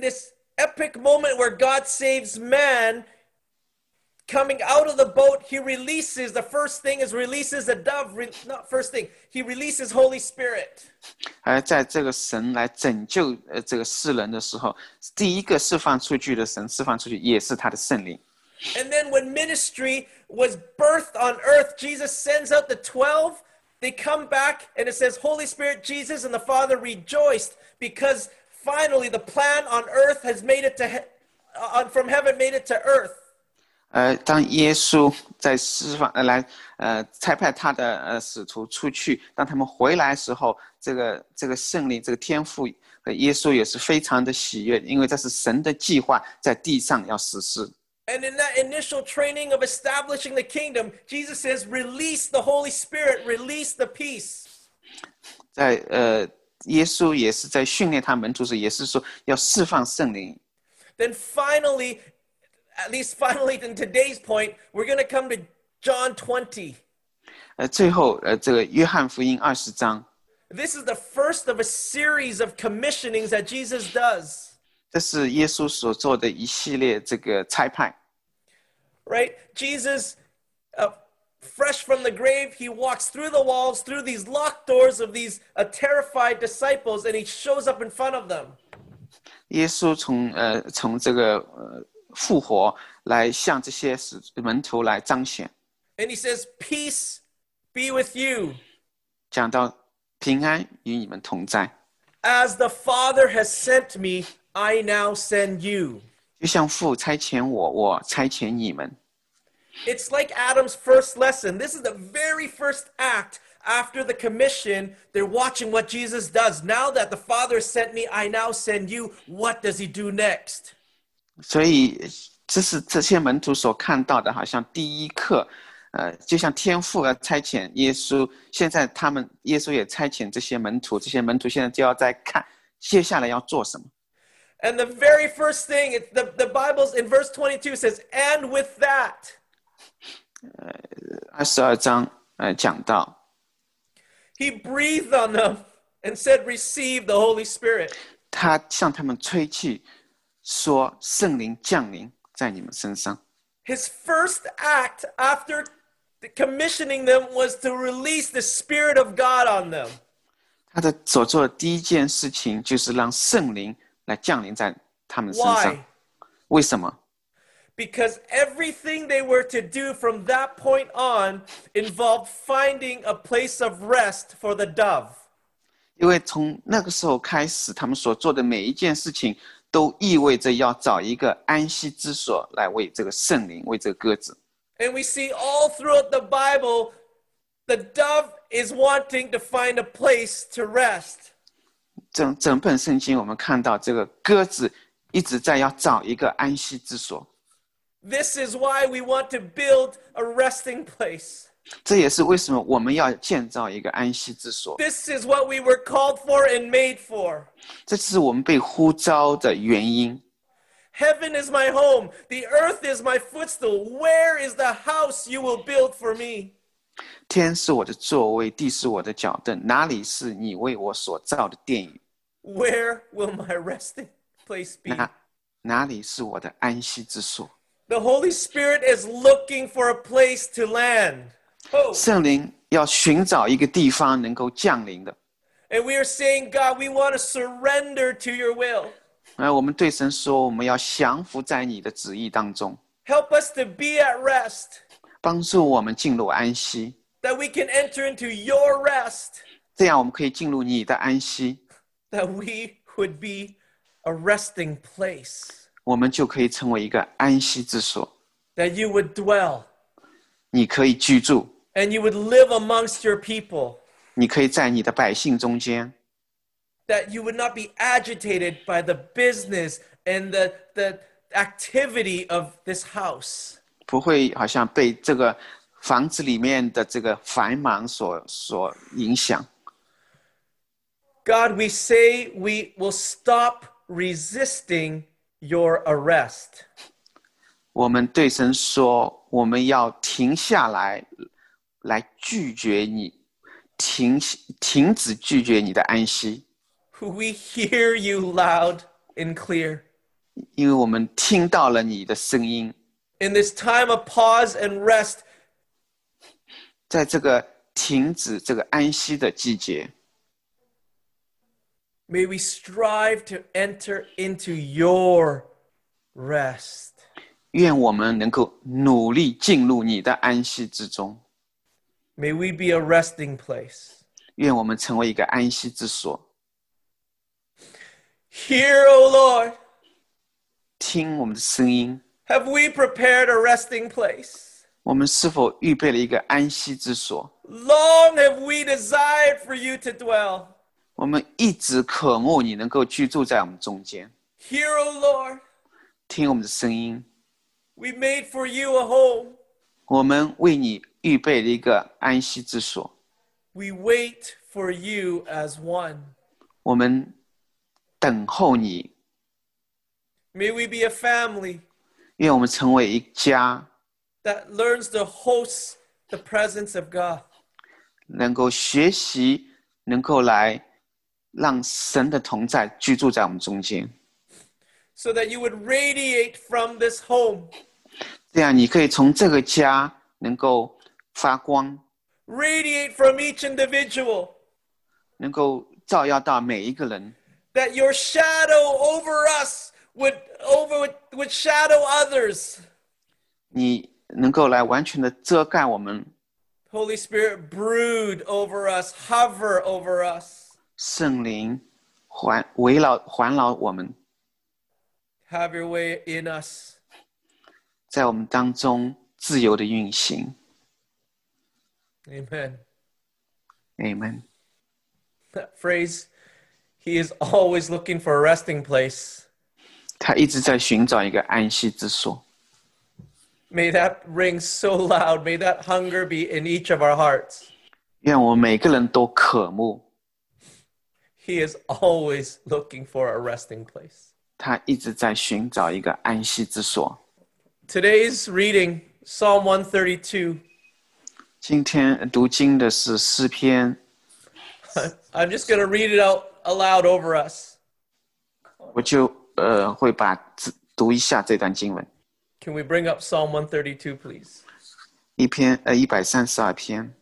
this epic moment where God saves man, coming out of the boat, he releases, the first thing is releases a dove, he releases Holy Spirit. 而在这个神来拯救这个世人的时候，第一个释放出去的神释放出去也是他的圣灵。And then when ministry was birthed on earth, Jesus sends out the 12, they come back and it says, Holy Spirit, Jesus and the Father rejoiced because Finally, the plan on earth has made it to from heaven made it to earth. 当耶稣在释放来差派他的使徒出去，当他们回来的时候，这个圣灵，这个天父和耶稣也是非常的喜悦，因为这是神的计划在地上要实施。And in that initial training of establishing the kingdom, Jesus says, "Release the Holy Spirit, release the peace." 在耶稣也是在训练他门徒时，也是说要释放圣灵。Then finally, at least finally in today's point, we're going to come to John 20. 最后这个约翰福音20章。This is the first of a series of commissionings that Jesus does. 这是耶稣所做的一系列这个差派。Right? Jesus fresh from the grave, he walks through the walls, through these locked doors of these terrified disciples, and he shows up in front of them. 耶稣从这个复活来向这些门徒来彰显。And he says, "Peace be with you." 讲到平安与你们同在。As the Father has sent me, I now send you. 就像父差遣我，我差遣你们。It's like Adam's first lesson. This is the very first act after the commission. They're watching what Jesus does. Now that the Father sent me, I now send you. What does he do next? 所以这是这些门徒所看到的，好像第一课，就像天父要差遣耶稣，现在他们耶稣也差遣这些门徒，这些门徒现在就要在看接下来要做什么。And the very first thing, the Bible's in verse 22 says, and with that. 22章讲到 He breathed on them and said, receive the Holy Spirit. 他向他们吹气说圣灵降临在你们身上。His first act after commissioning them was to release the Spirit of God on them. 他的所做的第一件事情就是让圣灵来降临在他们身上。Why? 为什么？Because everything they were to do from that point on involved finding a place of rest for the dove. 因为从那个时候开始，他们所做的每一件事情都意味着要找一个安息之所来为这个圣灵，为这个鸽子。And we see all throughout the Bible, the dove is wanting to find a place to rest. 整本圣经我们看到这个鸽子一直在要找一个安息之所。This is why we want to build a resting place. 这也是为什么我们要建造一个安息之所。This is what we were called for and made for. 这是我们被呼召的原因。Heaven is my home, the earth is my footstool. Where is the house you will build for me? 天是我的座位，地是我的脚凳，哪里是你为我所造的殿宇？ Where will my resting place be? 哪里是我的安息之所？The Holy Spirit is looking for a place to land. Oh. 圣灵要寻找一个地方能够降临的。And we are saying, God, we want to surrender to your will. 我们对神说，我们要降服在你的旨意当中。Help us to be at rest. 帮助我们进入安息。That we can enter into your rest. 这样我们可以进入你的安息。That we would be a resting place.我们就可以成为一个安息之所。That you would dwell. 你可以居住。And you would live amongst your people. 你可以在你的百姓中间。That you would not be agitated by the business and the activity of this house. 不会好像被这个房子里面的这个繁忙所影响。God, we say we will stop resisting your arrest. 我们对神说，我们要停下来，来拒绝你，停止拒绝你的安息。We hear you loud and clear. 因为我们听到了你的声音。In this time of pause and rest, 在这个停止这个安息的季节。May we strive to enter into your rest. 愿我们能够努力进入你的安息之中。May we be a resting place. 愿我们成为一个安息之所。Hear, O Lord. 听我们的声音。Have we prepared a resting place? 我们是否预备了一个安息之所 ？Long have we desired for you to dwell. 我们一直渴慕你能够居住在我们中间。Hear, O Lord. 听我们的声音。We made for you a home. 我们为你预备了一个安息之所。We wait for you as one. 我们等候你。May we be a family. 愿我们成为一家。That learns to host the presence of God. 能够学习，能够来。让神的同在居住在我们中间 So that you would radiate from this home. 这样你可以从这个家能够发光 Radiate from each individual. 能够照耀到每一个人 That your shadow over us would shadow others. 你能够来完全的遮盖我们 Holy Spirit, brood over us, hover over us. 圣灵环绕我们 Have your way in us. 在我们当中自由的运行 Amen. Amen. That phrase, he is always looking for a resting place. 他一直在寻找一个安息之所 May that ring so loud. May that hunger be in each of our hearts. 愿我们每个人都渴慕 He is always looking for a resting place. 他一直在寻找一个安息之所 Today's reading, Psalm 132. 今天读经的是诗篇 I'm just going to read it out aloud over us. 我就会把读一下这段经文 Can we bring up Psalm 132, please? 132篇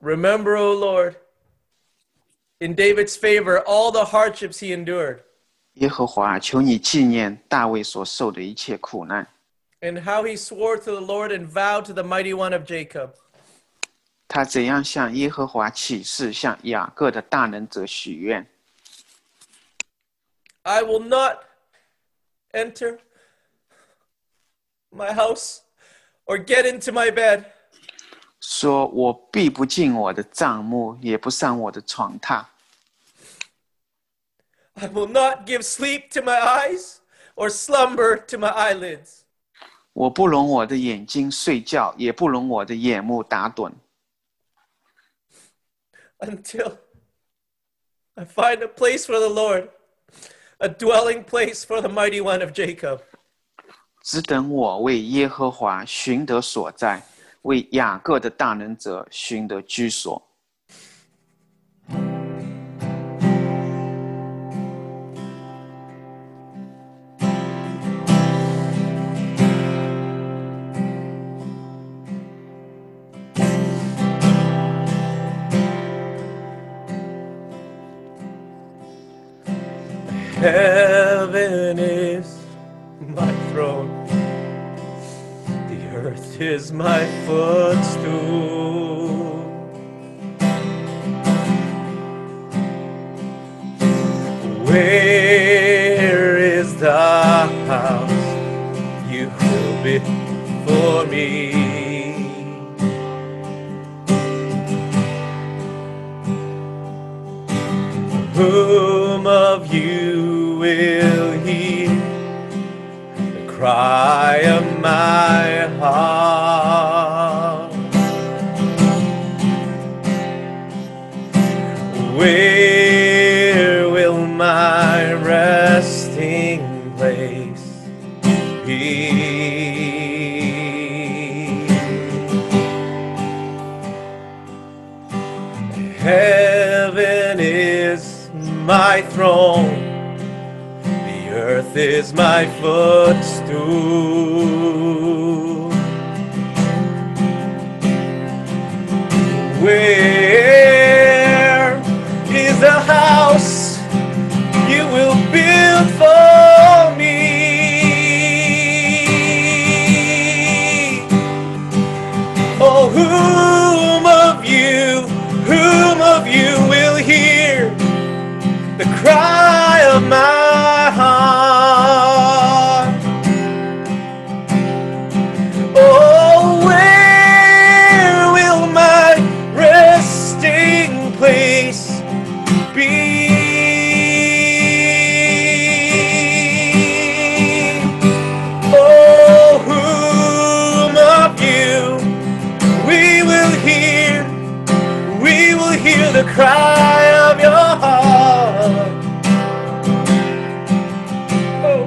Remember, O Lord, in David's favor, all the hardships he endured. 耶和华，求你纪念大卫所受的一切苦难 And how he swore to the Lord and vowed to the Mighty One of Jacob. 他怎样向耶和华起誓，向雅各的大能者许愿 I will not enter my house or get into my bed. 说我必不进我的帐幕，也不上我的床榻 I will not give sleep to my eyes or slumber to my eyelids. 我不容我的眼睛睡觉，也不容我的眼目打盹 Until I find a place for the Lord, a dwelling place for the Mighty One of Jacob. 只等我为耶和华寻得所在，为雅各的大能者寻得居所。Heaven is my throne, the earth is my footstool. Where is the house you will build for me? Whom of you will hear the cry of my heart? Where will my resting place be? Heaven is my throne. Earth is my footstool. Where is the house you will build for me? Oh, whom of you will hear the cry of my cry of your heart. Oh.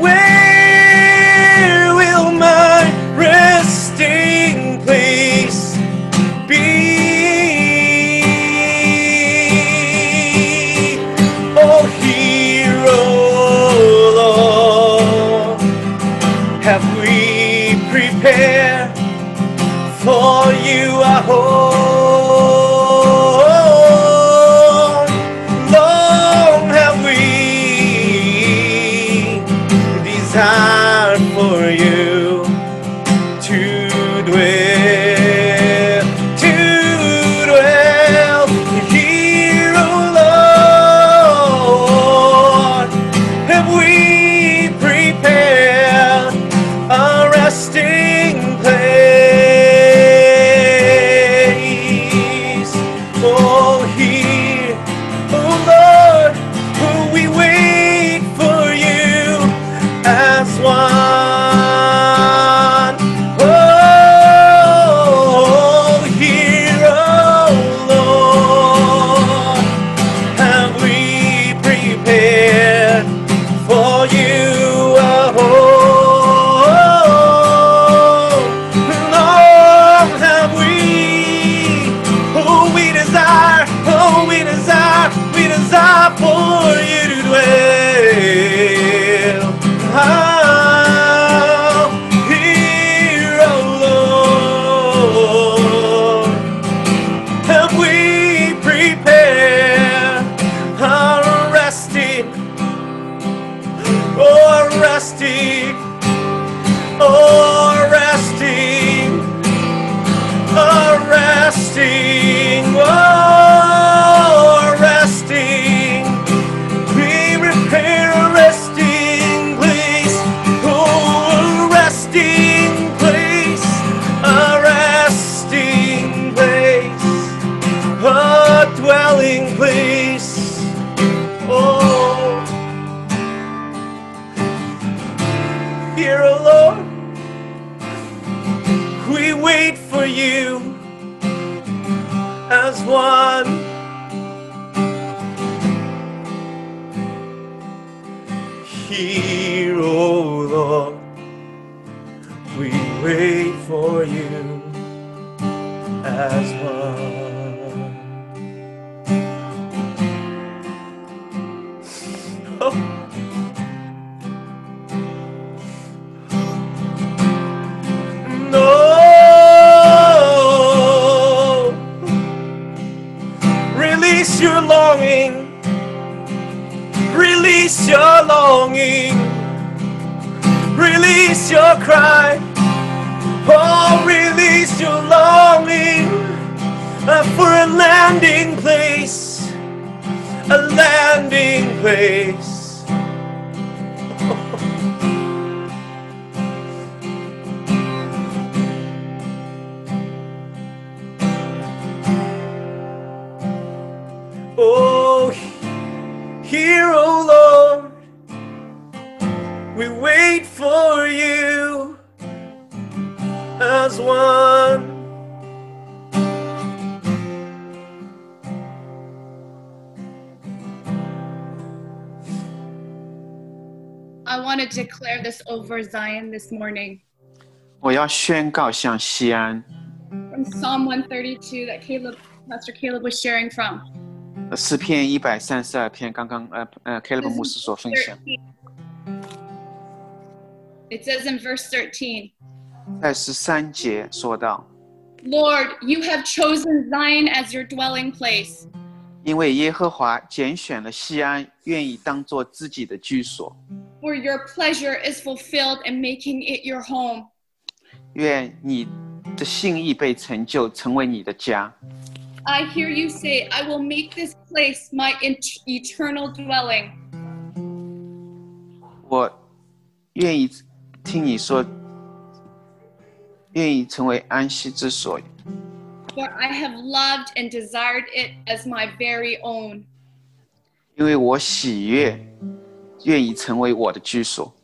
Where will my resting place be? Oh, hear, oh Lord, have we prepared for you a home? To dwell here, O Lord, as one. Oh, hear, O Lord, and we prepare for you a home. Lord, have we, oh, we desire, oh, we desire for you to dwell. Declare this over Zion this morning. 我要宣告向西安。 From Psalm 132 that Pastor Caleb was sharing from. 诗篇 132篇 刚刚 Caleb 牧师所分享。 It says in verse 13. 在13节说到。 Lord, you have chosen Zion as your dwelling place. 因为耶和华拣选了西安，愿意当作自己的居所。 For your pleasure is fulfilled in making it your home. 愿你的心意被成就，成为你的家。 I hear you say, I will make this place my eternal dwelling. 我愿意听你说，愿意成为安息之所。 For I have loved and desired it as my very own. 因为我喜悦，愿意成为我的居所。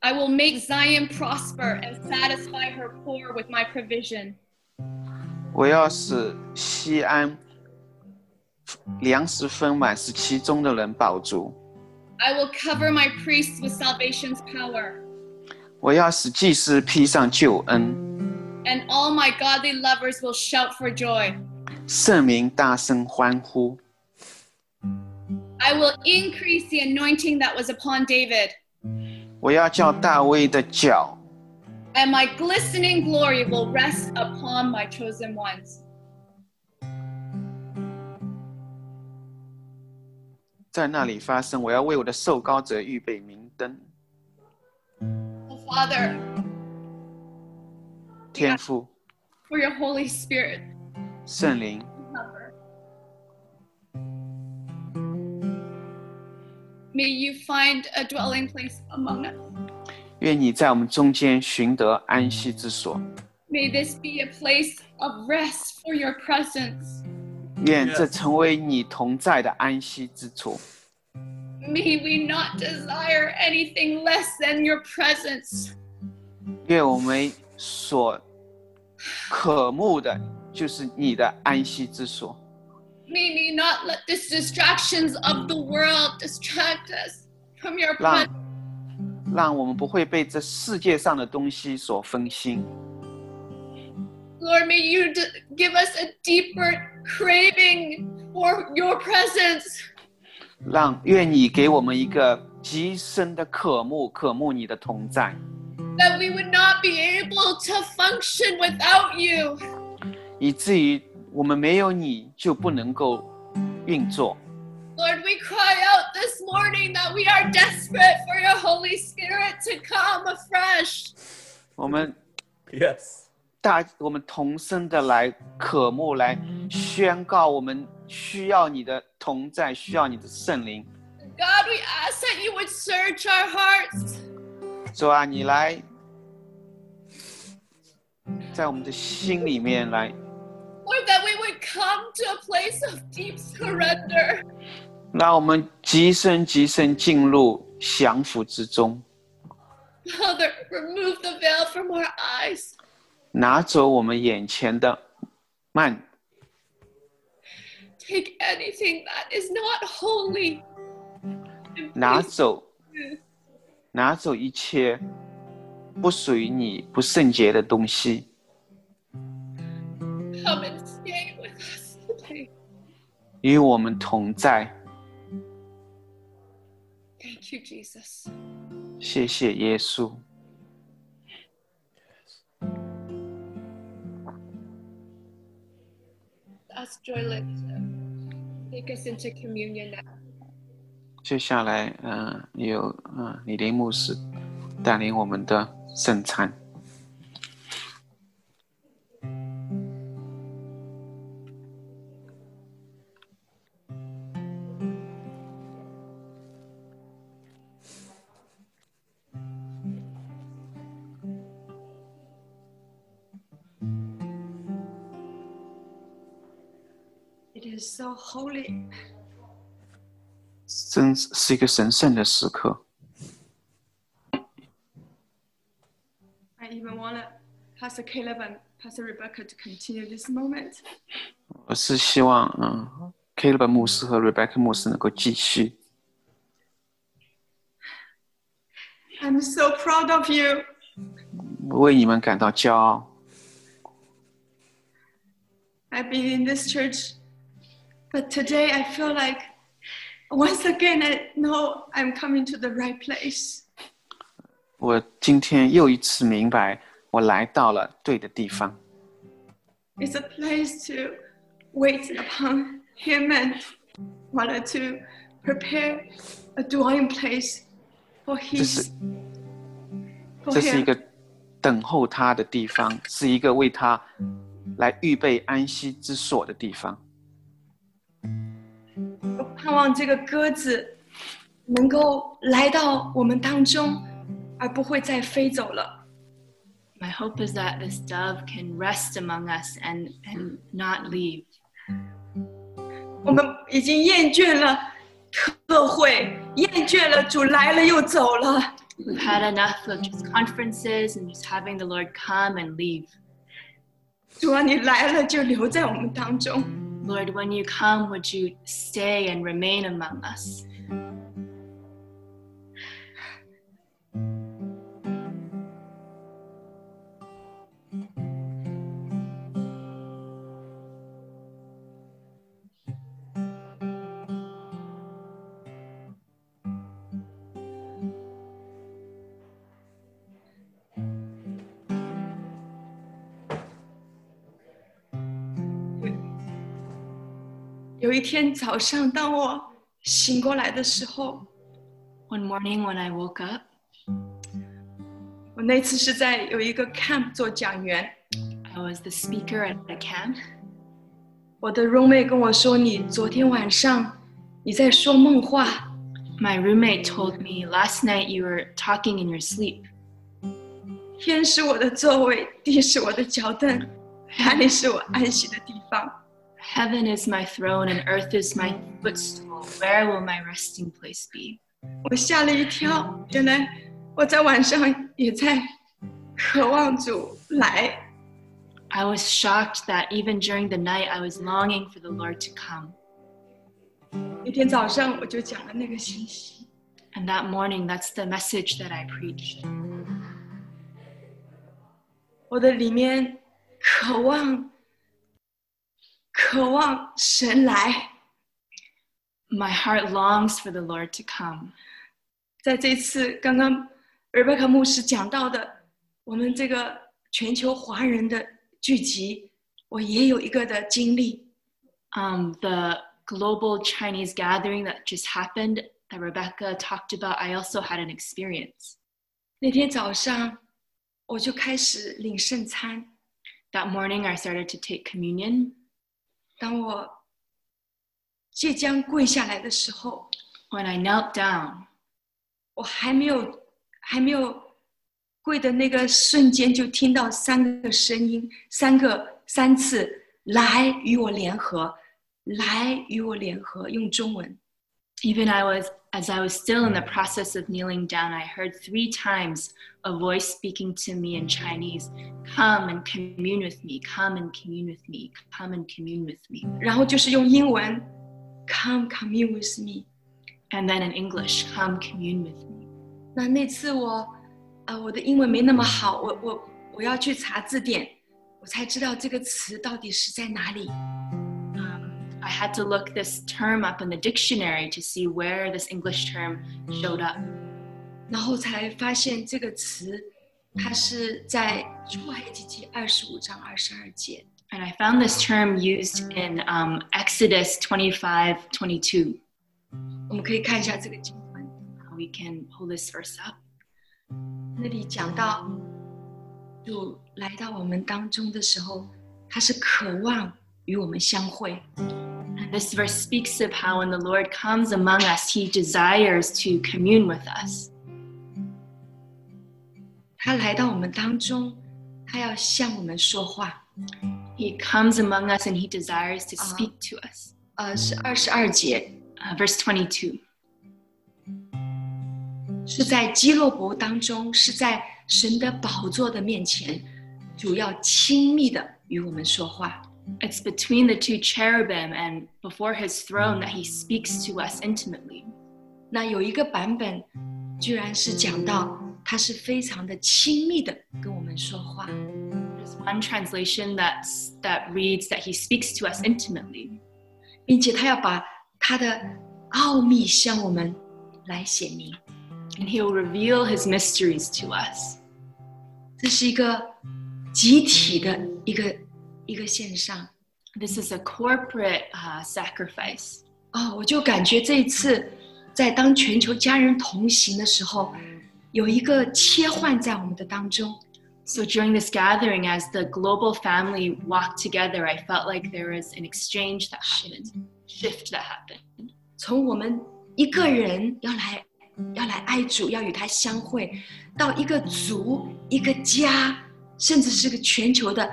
I will make Zion prosper and satisfy her poor with my provision. 我要使西安粮食丰满，使其中的人饱足。 I will cover my priests with salvation's power. 我要使祭司披上救恩。 And all my godly lovers will shout for joy. 圣民大声欢呼。 I will increase the anointing that was upon David. 我要叫大卫的脚。 And my glistening glory will rest upon my chosen ones. 在那里发生，我要为我的受膏者预备明灯。 Oh, Father. 天父, for your Holy Spirit, 圣灵, may you find a dwelling place among us. 愿你在我们中间寻得安息之所。 May this be a place of rest for your presence. 愿这成为你同在的安息之处。May we not desire anything less than your presence. 愿我们所渴慕的就是你的安息之所。May we not let these distractions of the world distract us from your presence. 让我们不会被这世界上的东西所分心。Lord, may you give us a deeper craving for your presence. 愿你给我们一个极深的渴慕，渴慕你的同在。That we would not be able to function without you. 以至于我们没有你就不能够运作。Lord, we cry out this morning that we are desperate for your Holy Spirit to come afresh. 我们同声的来渴慕，来宣告我们需要你的同在，需要你的圣灵。God, we ask that you would search our hearts. 主啊，你来，在我们的心里面来。Lord, that we would come to a place of deep surrender. 让我们极深极深进入降服之中。Father, remove the veil from our eyes. 拿走我们眼前的幔。Take anything that is not holy. 拿走一切不属于你、不圣洁的东西。Come and stay with us today. 与我们同在。Thank you, Jesus. 谢谢耶稣。Ask Joylet to take us into communion now. 接下来，由李林牧师带领我们的圣餐。It is so holy. 真是一个神圣的时刻。I even want Pastor Caleb and Pastor Rebecca to continue this moment. 我是希望Caleb 牧师和 Rebecca 牧师能够继续。I'm so proud of you. 我为你们感到骄傲。I've been in this church, but today I feel like once again, I know I'm coming to the right place. 我今天又一次明白，我来到了对的地方。It's a place to wait upon Him and wanted to prepare a dwelling place for His. 这是一个等候他的地方，是一个为他来预备安息之所的地方。盼望这个鸽子能够来到我们当中，而不会再飞走了。My hope is that this dove can rest among us and not leave. 我们已经厌倦了特会，厌倦了主来了又走了。We've had enough of just conferences and just having the Lord come and leave. 主啊，你来了就留在我们当中。Lord, when you come, would you stay and remain among us? 有一天早上，当我醒过来的时候 ，One morning when I woke up， 我那次是在有一个 camp 做讲员。I was the speaker at the camp。我的 roommate 跟我说，你昨天晚上你在说梦话。My roommate told me last night you were talking in your sleep。天是我的座位，地是我的脚凳，哪里是我安息的地方？Heaven is my throne and earth is my footstool. Where will my resting place be? 我吓了一跳，原来我在晚上也在渴望主来。I was shocked that even during the night, I was longing for the Lord to come. 那天早上我就讲了那个信息。And that morning, that's the message that I preached. 我的里面渴望神来。My heart longs for the Lord to come. 在这次刚刚 Rebecca 牧师讲到的我们这个全球华人的聚集，我也有一个的经历。The global Chinese gathering that just happened that Rebecca talked about, I also had an experience. 那天早上我就开始领圣餐。That morning I started to take communion. 当我即将跪下来的时候 ，When I knelt down， 我还没有跪的那个瞬间，就听到三个声音，三次来与我联合，来与我联合，用中文。Even as I was still in the process of kneeling down, I heard three times a voice speaking to me in Chinese, "Come and commune with me. Come and commune with me. Come and commune with me." 然后就是用英文。Come commune with me, and then in English, come commune with me. 那次我的英文没那么好，我要去查字典，我才知道这个词到底是在哪里。I had to look this term up in the dictionary to see where this English term showed up. 然后才发现这个词，它是在出埃及记25章22节。And I found this term used in Exodus 25:22. We can pull this verse up. 那里讲到主来到我们当中的时候，他是渴望与我们相会。And this verse speaks of how when the Lord comes among us, He desires to commune with us. 他来到我们当中，他要向我们说话。He comes among us and he desires to speak to us. 22节 verse 22. 是在基洛伯当中，是在神的宝座的面前，主要亲密的与我们说话。It's between the two cherubim and before his throne that he speaks to us intimately. 那有一个版本居然是讲到他是非常的亲密的跟我们说话。One translation that reads that he speaks to us intimately. 并且他要把他的奥秘向我们来显明。And he will reveal his mysteries to us. 这是一个集体的一个献上。This is a corporate sacrifice. 我就感觉这一次在当全球家人同行的时候，有一个切换在我们的当中。So during this gathering, as the global family walked together, I felt like there was an exchange that happened, shift that happened. 从我们一个人要来爱主，要与他相会，到一个族、一个家，甚至是个全球的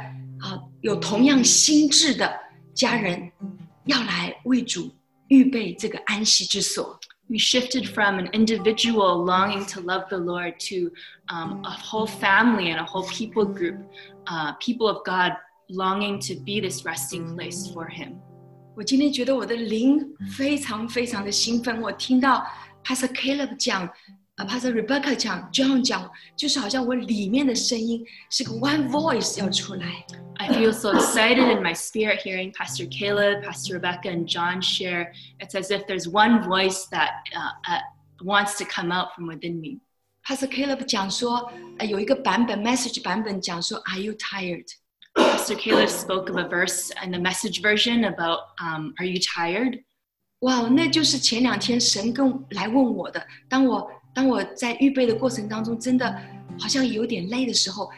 有同样心智的家人，要来为主预备这个安息之所。We shifted from an individual longing to love the Lord to a whole family and a whole people group, people of God longing to be this resting place for Him. 我今天觉得我的灵非常非常的兴奋，我听到 Pastor Caleb 讲，Pastor Rebecca 讲 ，John 讲，就是好像我里面的声音是个 one voice 要出来。I feel so excited in my spirit hearing Pastor Caleb, Pastor Rebecca, and John share. It's as if there's one voice that wants to come out from within me. Pastor Caleb 讲说，有一个版本 message 版本讲说 ，Are you tired? Pastor Caleb spoke of a verse in the message version about Are you tired? 哇，那就是前两天神跟来问我的。当我在预备的过程当中，真的好像有点累的时候，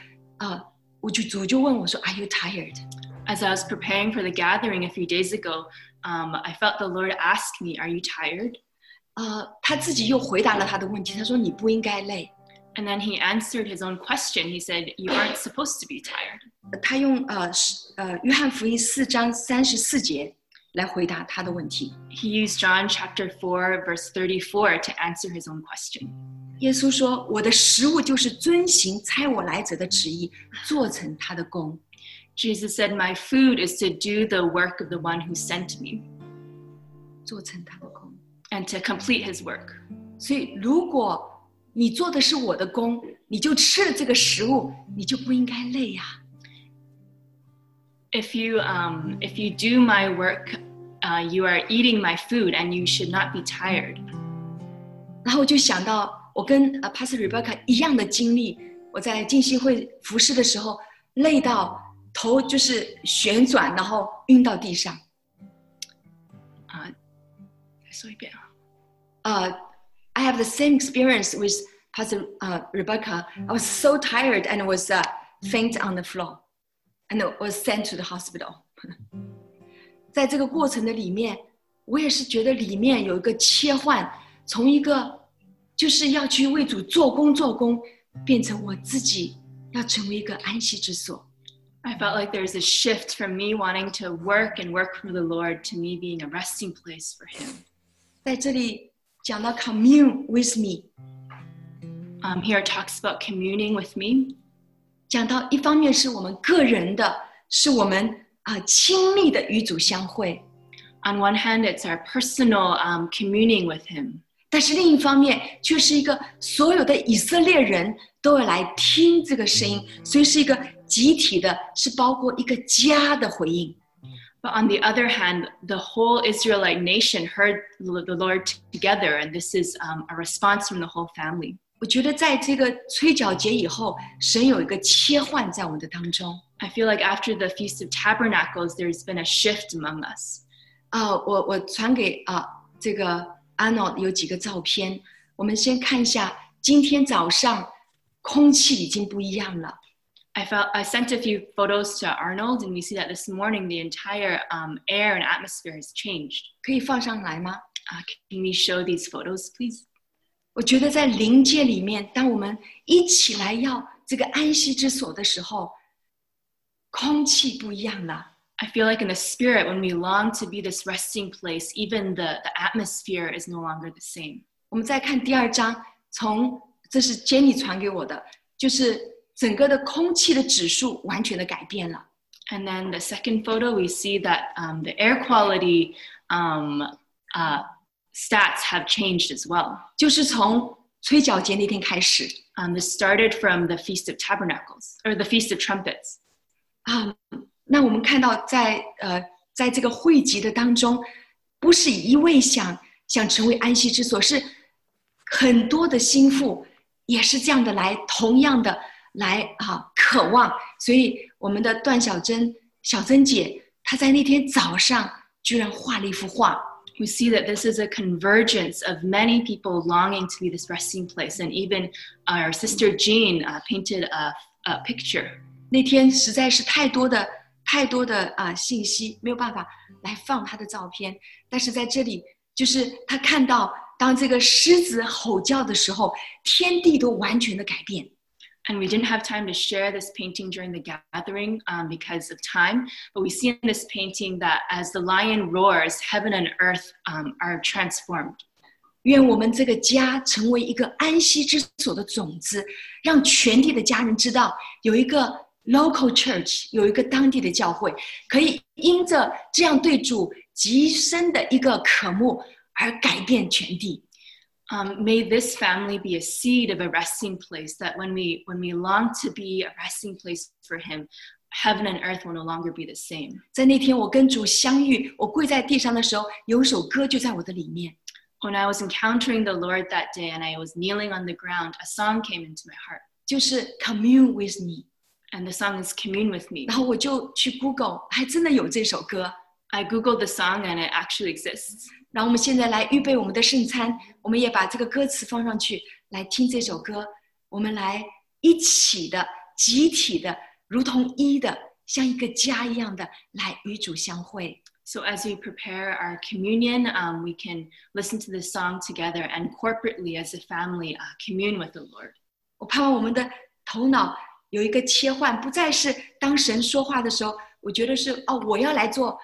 主就问我说 Are you tired? As I was preparing for the gathering a few days ago, I felt the Lord ask me, Are you tired? 他自己又回答了他的问题，他说你不应该累。And then he answered his own question. He said, You aren't supposed to be tired. 他用约翰福音4章34节来回答他的问题。He used John chapter 4 verse 34 to answer his own question. 耶稣说：“我的食物就是遵行差我来者的旨意，做成他的工。” Jesus said, "My food is to do the work of the one who sent me." 做成他的工 and to complete his work. 所以如果你做的是我的工，你就吃了这个食物，你就不应该累呀。If you do my work, you are eating my food, and you should not be tired. 然后我就想到我跟Pastor Rebecca 一样的经历，我在浸信会服侍的时候，累到头就是旋转，然后晕到地上。再说一遍啊。I have the same experience with Pastor Rebecca. I was so tired and was faint on the floor, and was sent to the hospital. 在这个过程的里面，我也是觉得里面有一个切换，从一个就是要去为主做工，变成我自己要成为一个安息之所。I felt like there's a shift from me wanting to work and work for the Lord to me being a resting place for Him. 在这里。讲到 commune with me. Here it talks about communing with me. 讲到一方面是我们个人的，是我们亲密的与主相会。On one hand, it's our personal communing with Him. 但是另一方面，却是一个所有的以色列人都要来听这个声音，所以是一个集体的，是包括一个家的回应。But on the other hand, the whole Israelite nation heard the Lord together, and this is a response from the whole family. 我觉得在这个吹角节以后，神有一个切换在我们的当中。I feel like after the Feast of Tabernacles, there's been a shift among us. 我传给这个 Arnold 有几个照片，我们先看一下。今天早上空气已经不一样了。I sent a few photos to Arnold, and we see that this morning the entire air and atmosphere has changed. 可以放上来吗？ Can we show these photos, please? 我觉得在灵界里面，当我们一起来要这个安息之所的时候，空气不一样了。I feel like in the spirit, when we long to be this resting place, even the atmosphere is no longer the same. 我们再看第二章，这是 Jenny 传给我的，就是。整个的空气的指数完全的改变了。And then the second photo, we see that the air quality stats have changed as well. 就是从吹角节那天开始。This started from the Feast of Tabernacles or the Feast of Trumpets. 那我们看到在这个会集的当中，不是一味想成为安息之所，是很多的心腹也是这样的来，同样的。来渴望，所以我们的段小珍姐，她在那天早上居然画了一幅画。We see that this is a convergence of many people longing to be this resting place, and even our sister Jean painted a picture. 那天实在是太多的信息，没有办法来放她的照片，但是在这里，就是她看到当这个狮子吼叫的时候，天地都完全的改变。And we didn't have time to share this painting during the gathering because of time. But we see in this painting that as the lion roars, heaven and earth are transformed. 愿我们这个家成为一个安息之所的种子，让全地的家人知道有一个 local church， 有一个当地的教会，可以因着这样对主极深的一个渴慕而改变全地。May this family be a seed of a resting place, that when we long to be a resting place for Him, heaven and earth will no longer be the same. 在那天我跟主相遇，我跪在地上的时候，有首歌就在我的里面。When I was encountering the Lord that day and I was kneeling on the ground, a song came into my heart. 就是 commune with me, and the song is commune with me. 然后我就去 Google， 还真的有这首歌。I googled the song and it actually exists. 然后我们现在来预备我们的圣餐，我们也把这个歌词放上去，来听这首歌。我们来一起的、集体的、如同一的，像一个家一样的，来与主相会。So as we prepare our communion, we can listen to this song together and corporately as a family commune with the Lord. 我盼望我们的头脑有一个切换，不再是当神说话的时候，我觉得是我要来做。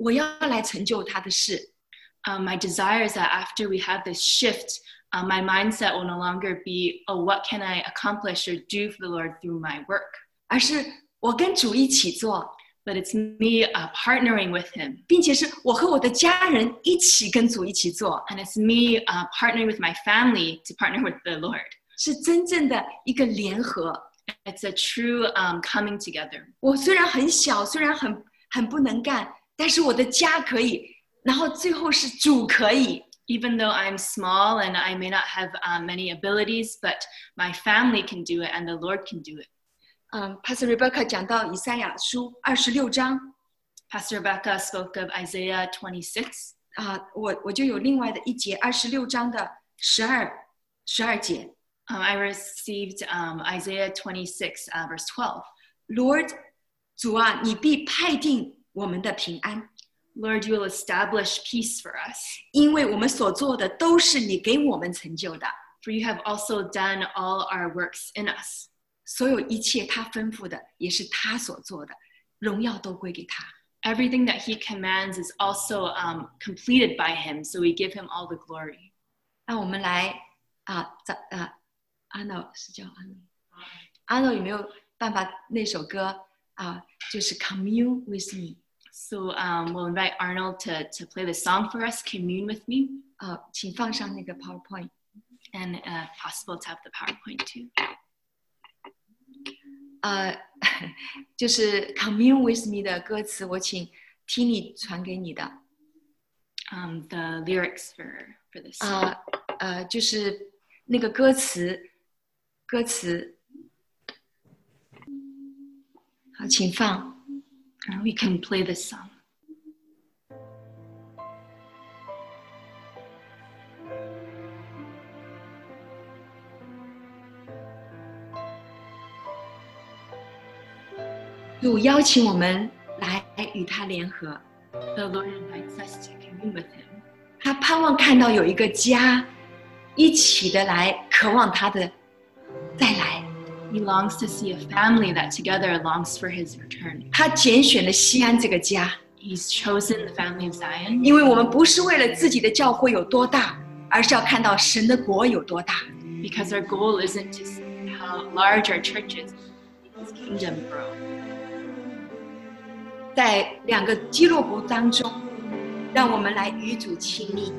我要来成就他的事。My desire is that after we have this shift, my mindset will no longer be, oh, what can I accomplish or do for the Lord through my work? 而是我跟主一起做。But it's me partnering with him. 并且是我和我的家人一起跟主一起做。And it's me partnering with my family to partner with the Lord. 是真正的一个联合。It's a true coming together. 我虽然很小，虽然很不能干，但是我的家可以，然后最后是主可以。Even though I'm small and I may not have many abilities, but my family can do it and the Lord can do it. Pastor Rebecca 讲到以赛亚书26章。Pastor Rebecca spoke of Isaiah 26. 我就有另外的一节26章的12节。I received Isaiah 26 verse 12. Lord, 主啊，你必派定我们的平安。Lord, you will establish peace for us. 因为我们所做的都是你给我们成就的。For you have also done all our works in us. 所有一切他吩咐的也是他所做的，荣耀都归给他。Everything that he commands is also completed by him, so we give him all the glory. 那我们来Arnold 是叫 Arnold 有没有办法那首歌就是 Commune with me. So we'll invite Arnold to play the song for us, Commune with me. 请放上那个 PowerPoint. And possible to have the PowerPoint too. 就是 Commune with me 的歌词，我请 Tini 传给你的。The lyrics for this song. 就是那个歌词，好，请放。We can play this song. The Lord invites us to commune with Him. 他盼望看到有一个家一起的来渴望他的再来。He longs to see a family that together longs for His return. 他拣选了西安这个家。He's chosen the family of Zion. 因为我们不是为了自己的教会有多大，而是要看到神的国有多大。Because our goal isn't just how large our church is, His kingdom grows. 在两个基洛伯当中，让我们来与主亲密。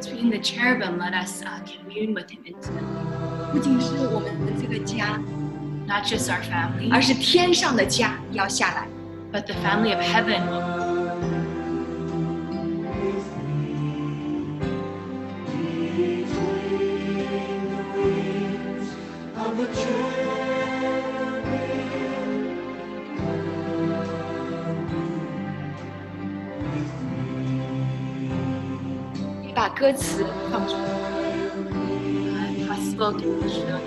Between the cherubim, let us commune with Him intimately. 不仅是我们的这个家 ，not just our family， 而是天上的家要下来。But the family of heaven. Possible to show them.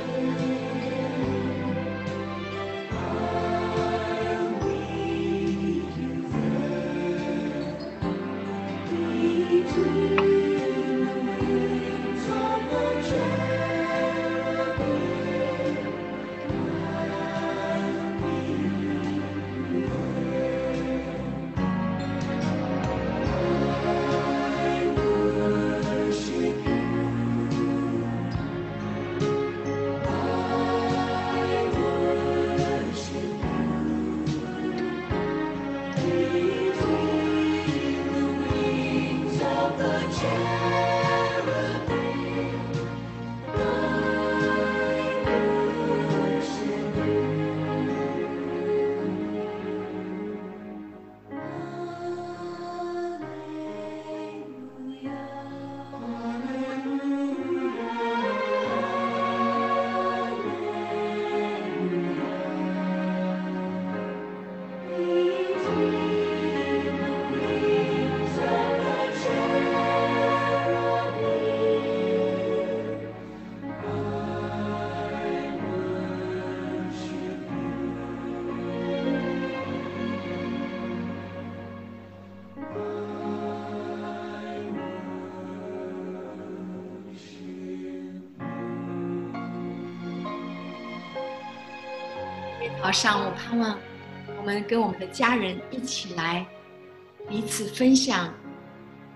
彼此分享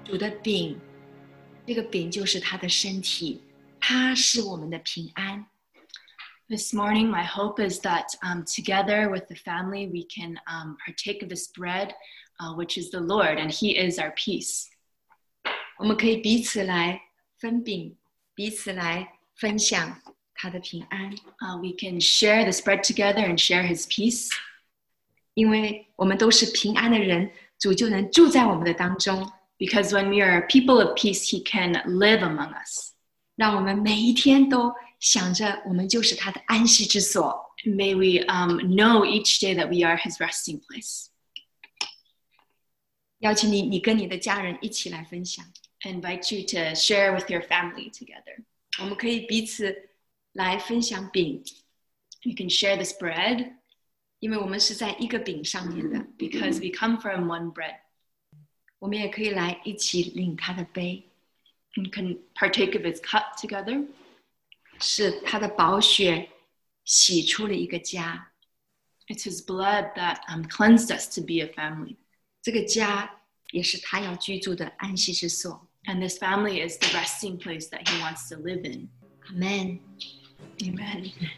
主的饼，这个饼就是他的身体，他是我们的平安。This morning, my hope is that together with the family, we can partake of this bread, which is the Lord, and He is our peace. 我们可以彼此来分饼，彼此来分享他的平安。We can share this bread together and share His peace. 因为我们都是平安的人，主就能住在我们的当中。Because when we are people of peace, He can live among us. 让我们每一天都想着我们就是他的安息之所。May we know each day that we are His resting place. 邀请你，你跟你的家人一起来分享。I invite you to share with your family together. 我们可以彼此来分享饼。We can share this bread. 因为我们是在一个饼上面的。Because we come from one bread. 我们也可以来一起领他的杯。And can partake of His cup together. 是他的宝血洗出了一个家。It's His blood that cleansed us to be a family. 这个家也是他要居住的安息之所。And this family is the resting place that He wants to live in. Amen. Amen.